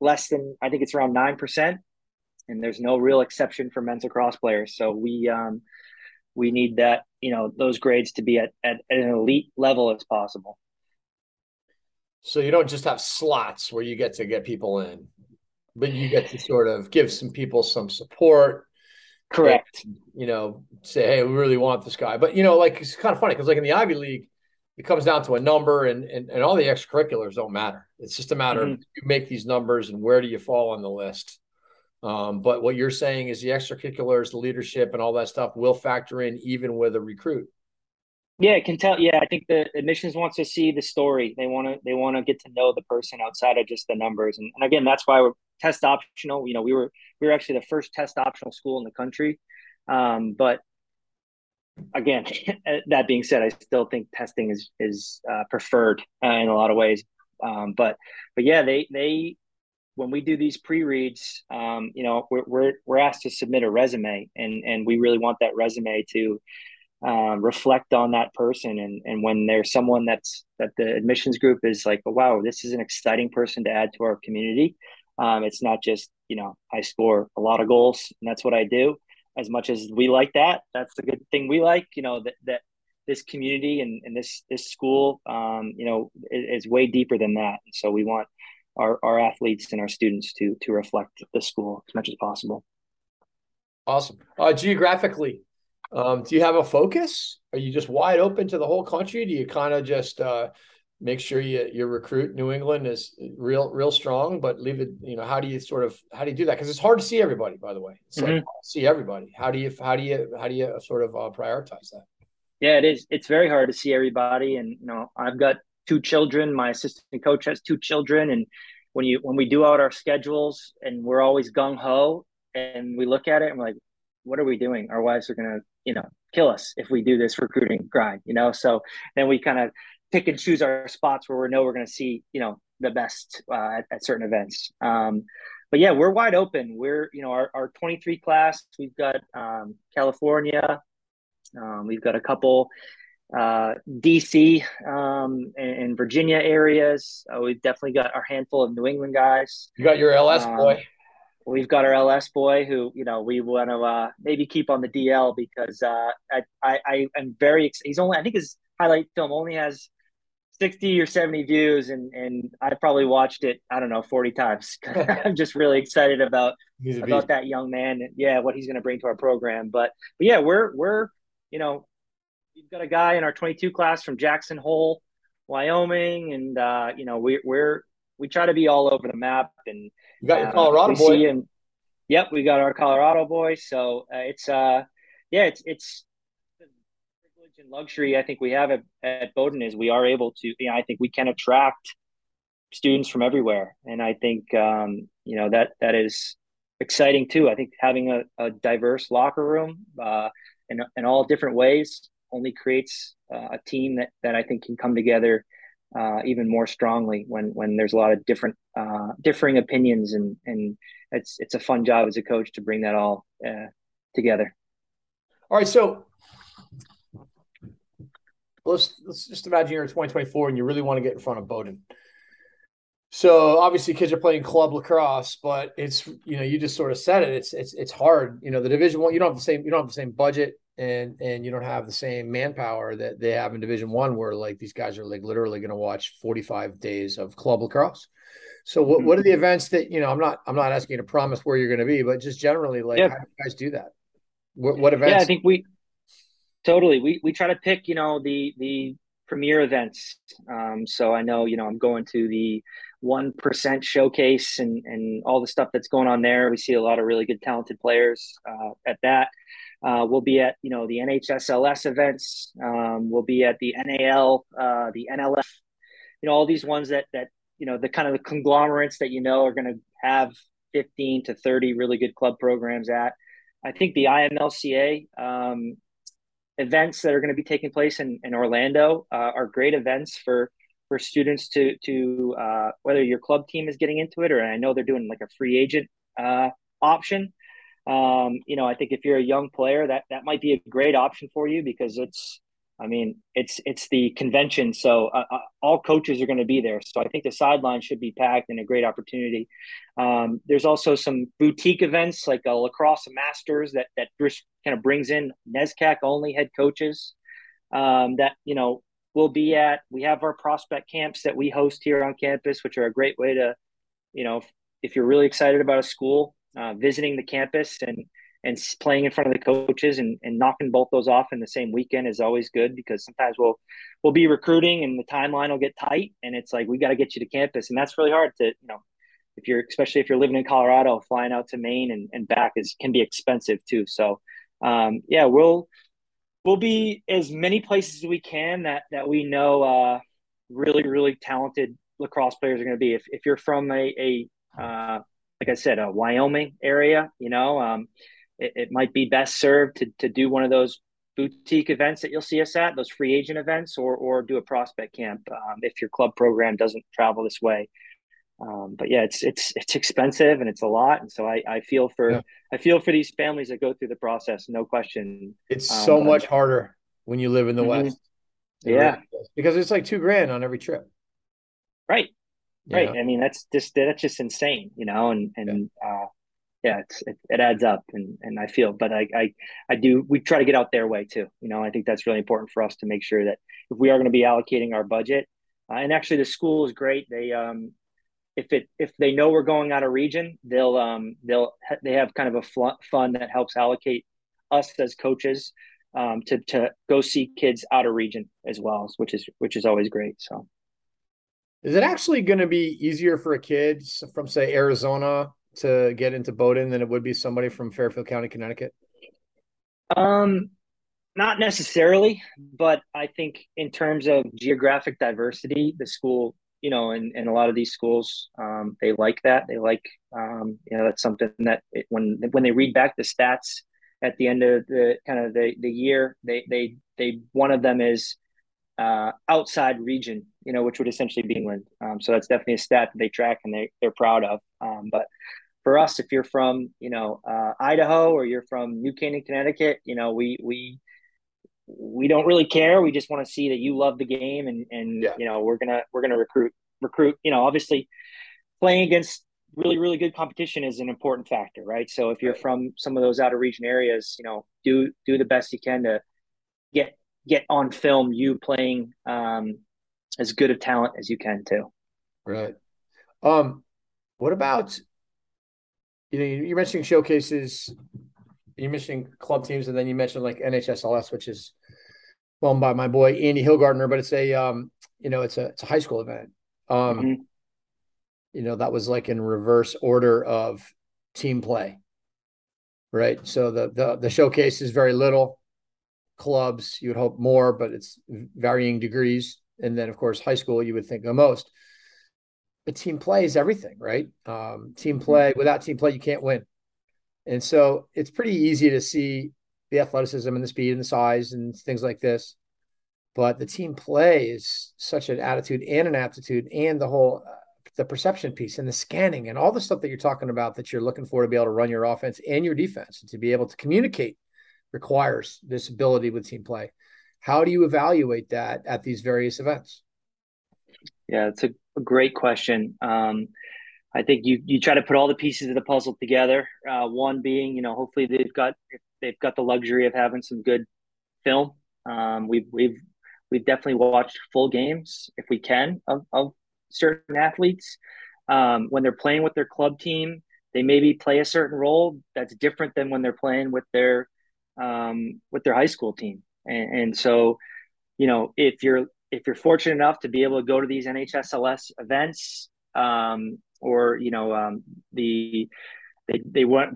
less than, I think it's around 9%, and there's no real exception for men's lacrosse players. So we need that, you know, those grades to be at an elite level as possible. So you don't just have slots where you get to get people in, but you get to sort of give some people some support. Correct. And, you know, say, hey, we really want this guy. But, you know, like, it's kind of funny because, like, in the Ivy League, it comes down to a number, and all the extracurriculars don't matter. It's just a matter of you make these numbers and where do you fall on the list. But what you're saying is the extracurriculars, the leadership, and all that stuff will factor in even with a recruit. Yeah, it can tell. Yeah, I think the admissions wants to see the story. They want to get to know the person outside of just the numbers. And again, that's why we're test optional. You know, we were actually the first test optional school in the country. But again, that being said, I still think testing is preferred in a lot of ways. But yeah, they when we do these pre-reads, you know, we're asked to submit a resume, and we really want that resume to reflect on that person. And when there's someone that the admissions group is like, oh, wow, this is an exciting person to add to our community. It's not just, you know, I score a lot of goals and that's what I do. As much as we like that, that's the good thing we like, you know, that this community and this school, you know, is way deeper than that. And so we want our athletes and our students to reflect the school as much as possible. Awesome. Geographically, do you have a focus? Are you just wide open to the whole country? Do you kind of just make sure you recruit New England is real strong, but leave it, you know, how do you do that? Because it's hard to see everybody, by the way. It's like see everybody. How do you sort of prioritize that? Yeah, it is. It's very hard to see everybody. And, you know, I've got 2 children. My assistant coach has 2 children. And when we do out our schedules and we're always gung ho and we look at it and we're like, what are we doing? Our wives are going to, you know, kill us if we do this recruiting grind, you know? So then we kind of pick and choose our spots where we know we're going to see, you know, the best at certain events. But yeah, we're wide open. We're, you know, our 23 class, we've got California. We've got a couple DC and Virginia areas. We've definitely got our handful of New England guys. You got your LS boy. We've got our LS boy who, you know, we want to maybe keep on the DL because I am very excited. He's only, I think his highlight film only has 60 or 70 views, and I probably watched it, I don't know, 40 times. I'm just really excited about that young man and, yeah, what he's going to bring to our program. But yeah, we're you know, we've got a guy in our 22 class from Jackson Hole, Wyoming, and you know, we try to be all over the map. And you got your Colorado boy. Yep, we got our Colorado boy. So it's the privilege and luxury I think we have at Bowdoin is we are able to, you know, I think we can attract students from everywhere. And I think, you know, that is exciting too. I think having a diverse locker room in all different ways only creates a team that I think can come together even more strongly when there's a lot of different differing opinions, and it's a fun job as a coach to bring that all together. All right, so let's just imagine you're in 2024 and you really want to get in front of Bowdoin. So obviously kids are playing club lacrosse, but it's, you know, you just sort of said it. It's hard. You know, the Division I, you don't have the same budget. And you don't have the same manpower that they have in Division I, where like these guys are like literally going to watch 45 days of club lacrosse. So what are the events that, you know, I'm not asking you to promise where you're going to be, but just generally, like, how do you guys do that? What events? Yeah, I think we try to pick, you know, the premier events. So I know, you know, I'm going to the 1% showcase and all the stuff that's going on there. We see a lot of really good talented players at that. We'll be at, you know, the NHSLS events. We'll be at the NAL, the NLF, you know, all these ones that you know, the kind of the conglomerates that, you know, are going to have 15 to 30 really good club programs at. I think the IMLCA events that are going to be taking place in Orlando are great events for for students to whether your club team is getting into it, or I know they're doing like a free agent option. I think if you're a young player, that might be a great option for you, because it's the convention. So all coaches are going to be there. So I think the sideline should be packed and a great opportunity. There's also some boutique events like a lacrosse masters that kind of brings in NESCAC only head coaches that we'll be at. We have our prospect camps that we host here on campus, which are a great way to, if you're really excited about a school, visiting the campus and playing in front of the coaches and knocking both those off in the same weekend is always good, because sometimes we'll be recruiting and the timeline will get tight, and it's like, we got to get you to campus. And that's really hard to, especially if you're living in Colorado, flying out to Maine and back can be expensive too. So we'll be as many places as we can that we know really, really talented lacrosse players are going to be. If you're from like I said, a Wyoming area, it might be best served to do one of those boutique events that you'll see us at, those free agent events, or do a prospect camp if your club program doesn't travel this way. But yeah, it's expensive and it's a lot, and so I feel for these families that go through the process, no question. It's so much harder when you live in the West. Yeah, because it's like $2,000 on every trip. Right, right. Yeah. I mean, that's just insane, It adds up, and I feel, but I do. We try to get out their way too. I think that's really important for us to make sure that if we are going to be allocating our budget, and actually the school is great. They if they know we're going out of region, they have kind of a fund that helps allocate us as coaches to go see kids out of region as well, which is always great. So, is it actually going to be easier for a kid from, say, Arizona to get into Bowdoin than it would be somebody from Fairfield County, Connecticut? Not necessarily, but I think in terms of geographic diversity, the school, and a lot of these schools, they like that. They like, that's something that when they read back the stats at the end of the kind of the year, they one of them is outside region, which would essentially be England. So that's definitely a stat that they track and they're proud of. But for us, if you're from, Idaho, or you're from New Canaan, Connecticut, we don't really care. We just want to see that you love the game, we're gonna recruit. Obviously, playing against really, really good competition is an important factor, right? So if you're from some of those out of region areas, do the best you can to get on film you playing as good of talent as you can too. Right. What about, you're mentioning showcases, you're mentioning club teams, and then you mentioned like NHSLS, which is run by my boy Andy Hillgardner, but it's a high school event. Mm-hmm. That was like in reverse order of team play, right? So the showcase is very little, clubs you would hope more, but it's varying degrees, and then of course high school you would think the most. But team play is everything, right? Without team play, you can't win. And so it's pretty easy to see the athleticism and the speed and the size and things like this. But the team play is such an attitude and an aptitude, and the whole, the perception piece and the scanning and all the stuff that you're talking about that you're looking for to be able to run your offense and your defense, and to be able to communicate requires this ability with team play. How do you evaluate that at these various events? Yeah, it's a great question. I think you try to put all the pieces of the puzzle together. One being, hopefully they've got the luxury of having some good film. We've definitely watched full games if we can of certain athletes when they're playing with their club team. They maybe play a certain role that's different than when they're playing with their high school team, and so if you're fortunate enough to be able to go to these NHSLS events, they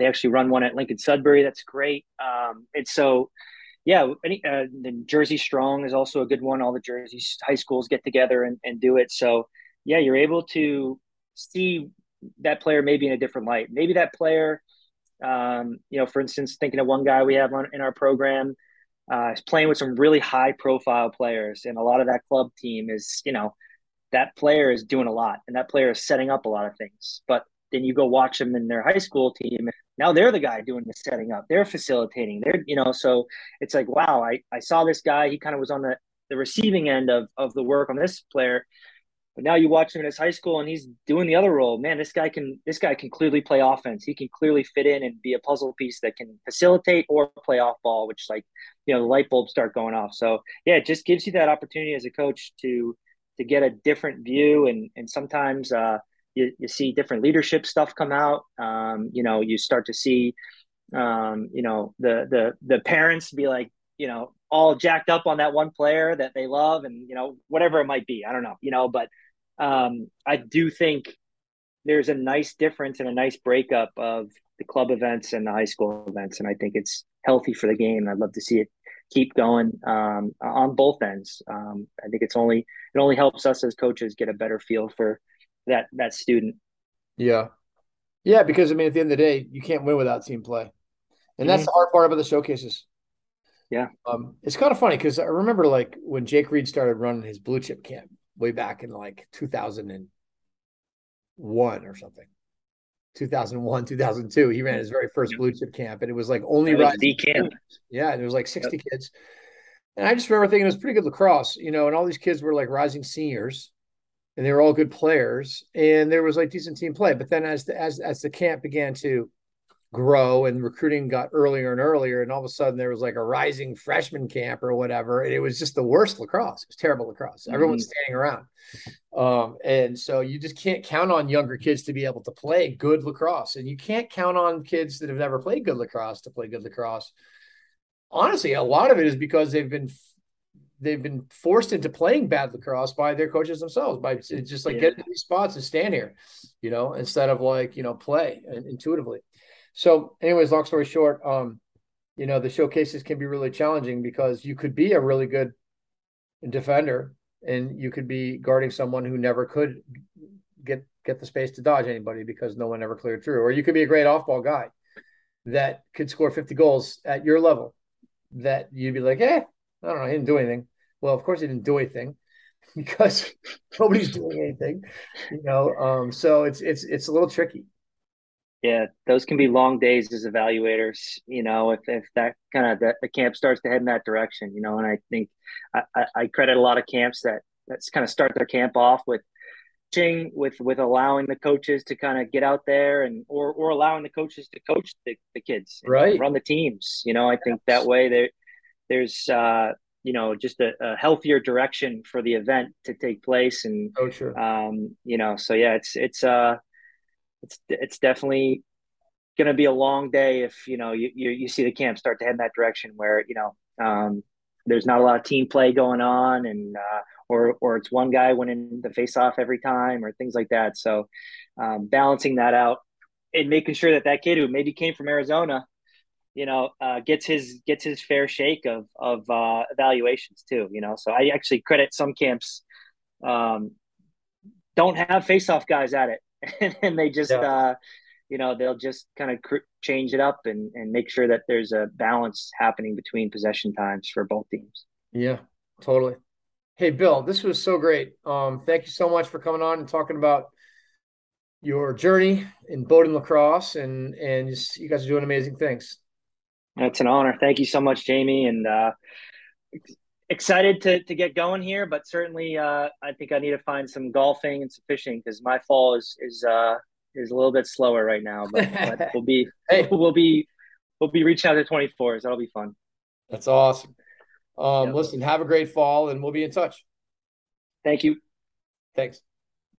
actually run one at Lincoln Sudbury. That's great. And so, the Jersey Strong is also a good one. All the Jersey high schools get together and do it. So yeah, you're able to see that player maybe in a different light. Maybe that player, for instance, thinking of one guy we have in our program, he's playing with some really high profile players, and a lot of that club team is, that player is doing a lot, and that player is setting up a lot of things. But then you go watch them in their high school team. Now they're the guy doing the setting up. They're facilitating. They're, you know, so it's like, wow, I saw this guy. He kind of was on the receiving end of the work on this player. But now you watch him in his high school and he's doing the other role. Man, this guy can clearly play offense. He can clearly fit in and be a puzzle piece that can facilitate or play off ball, which, like, you know, the light bulbs start going off. So yeah, it just gives you that opportunity as a coach to get a different view. And sometimes you see different leadership stuff come out. You know, you start to see, you know, the parents be like, you know, all jacked up on that one player that they love, and, you know, whatever it might be, I don't know, you know, but I do think there's a nice difference and a nice breakup of the club events and the high school events. And I think it's healthy for the game. I'd love to see it keep going on both ends. I think it only helps us as coaches get a better feel for that student. Yeah. Yeah. Because I mean, at the end of the day, you can't win without team play. And that's the hard part about the showcases. Yeah. It's kind of funny because I remember, like, when Jake Reed started running his Blue Chip camp way back in like 2001 or something, 2001, 2002, he ran his very first Blue Chip camp, and it was like only rising kids. Yeah. And it was like 60 kids. And I just remember thinking it was pretty good lacrosse, you know, and all these kids were like rising seniors and they were all good players, and there was like decent team play. But then as the camp began to grow and recruiting got earlier and earlier, and all of a sudden there was like a rising freshman camp or whatever, and it was just the worst lacrosse. It was terrible lacrosse. Everyone's standing around, and so you just can't count on younger kids to be able to play good lacrosse, and you can't count on kids that have never played good lacrosse to play good lacrosse. Honestly, a lot of it is because they've been forced into playing bad lacrosse by their coaches themselves, by just like getting to these spots and stand here, you know, instead of, like, you know, play intuitively. So anyways, long story short, you know, the showcases can be really challenging because you could be a really good defender and you could be guarding someone who never could get the space to dodge anybody because no one ever cleared through. Or you could be a great off-ball guy that could score 50 goals at your level that you'd be like, I don't know, he didn't do anything. Well, of course he didn't do anything because nobody's doing anything, you know. So it's a little tricky. Yeah, those can be long days as evaluators, you know, if that kind of the camp starts to head in that direction, you know. And I think I credit a lot of camps that's kind of start their camp off with coaching, with allowing the coaches to kind of get out there and or allowing the coaches to coach the kids, right? Run the teams, you know. I think that way there's you know, just a healthier direction for the event to take place. And you know, so yeah, it's definitely going to be a long day if, you know, you see the camp start to head in that direction where, you know, there's not a lot of team play going on, and or it's one guy winning the face-off every time or things like that. So balancing that out and making sure that kid who maybe came from Arizona, you know, gets his fair shake of evaluations too, you know. So I actually credit some camps don't have face-off guys at it. And they just, you know, they'll just kind of change it up and make sure that there's a balance happening between possession times for both teams. Yeah, totally. Hey, Bill, this was so great. Thank you so much for coming on and talking about your journey in Bowdoin lacrosse, and just, you guys are doing amazing things. It's an honor. Thank you so much, Jamie. And excited to get going here, but certainly I think I need to find some golfing and some fishing because my fall is a little bit slower right now. But we'll be reaching out to 24s. That'll be fun. That's awesome. Listen, have a great fall, and we'll be in touch. Thank you. Thanks.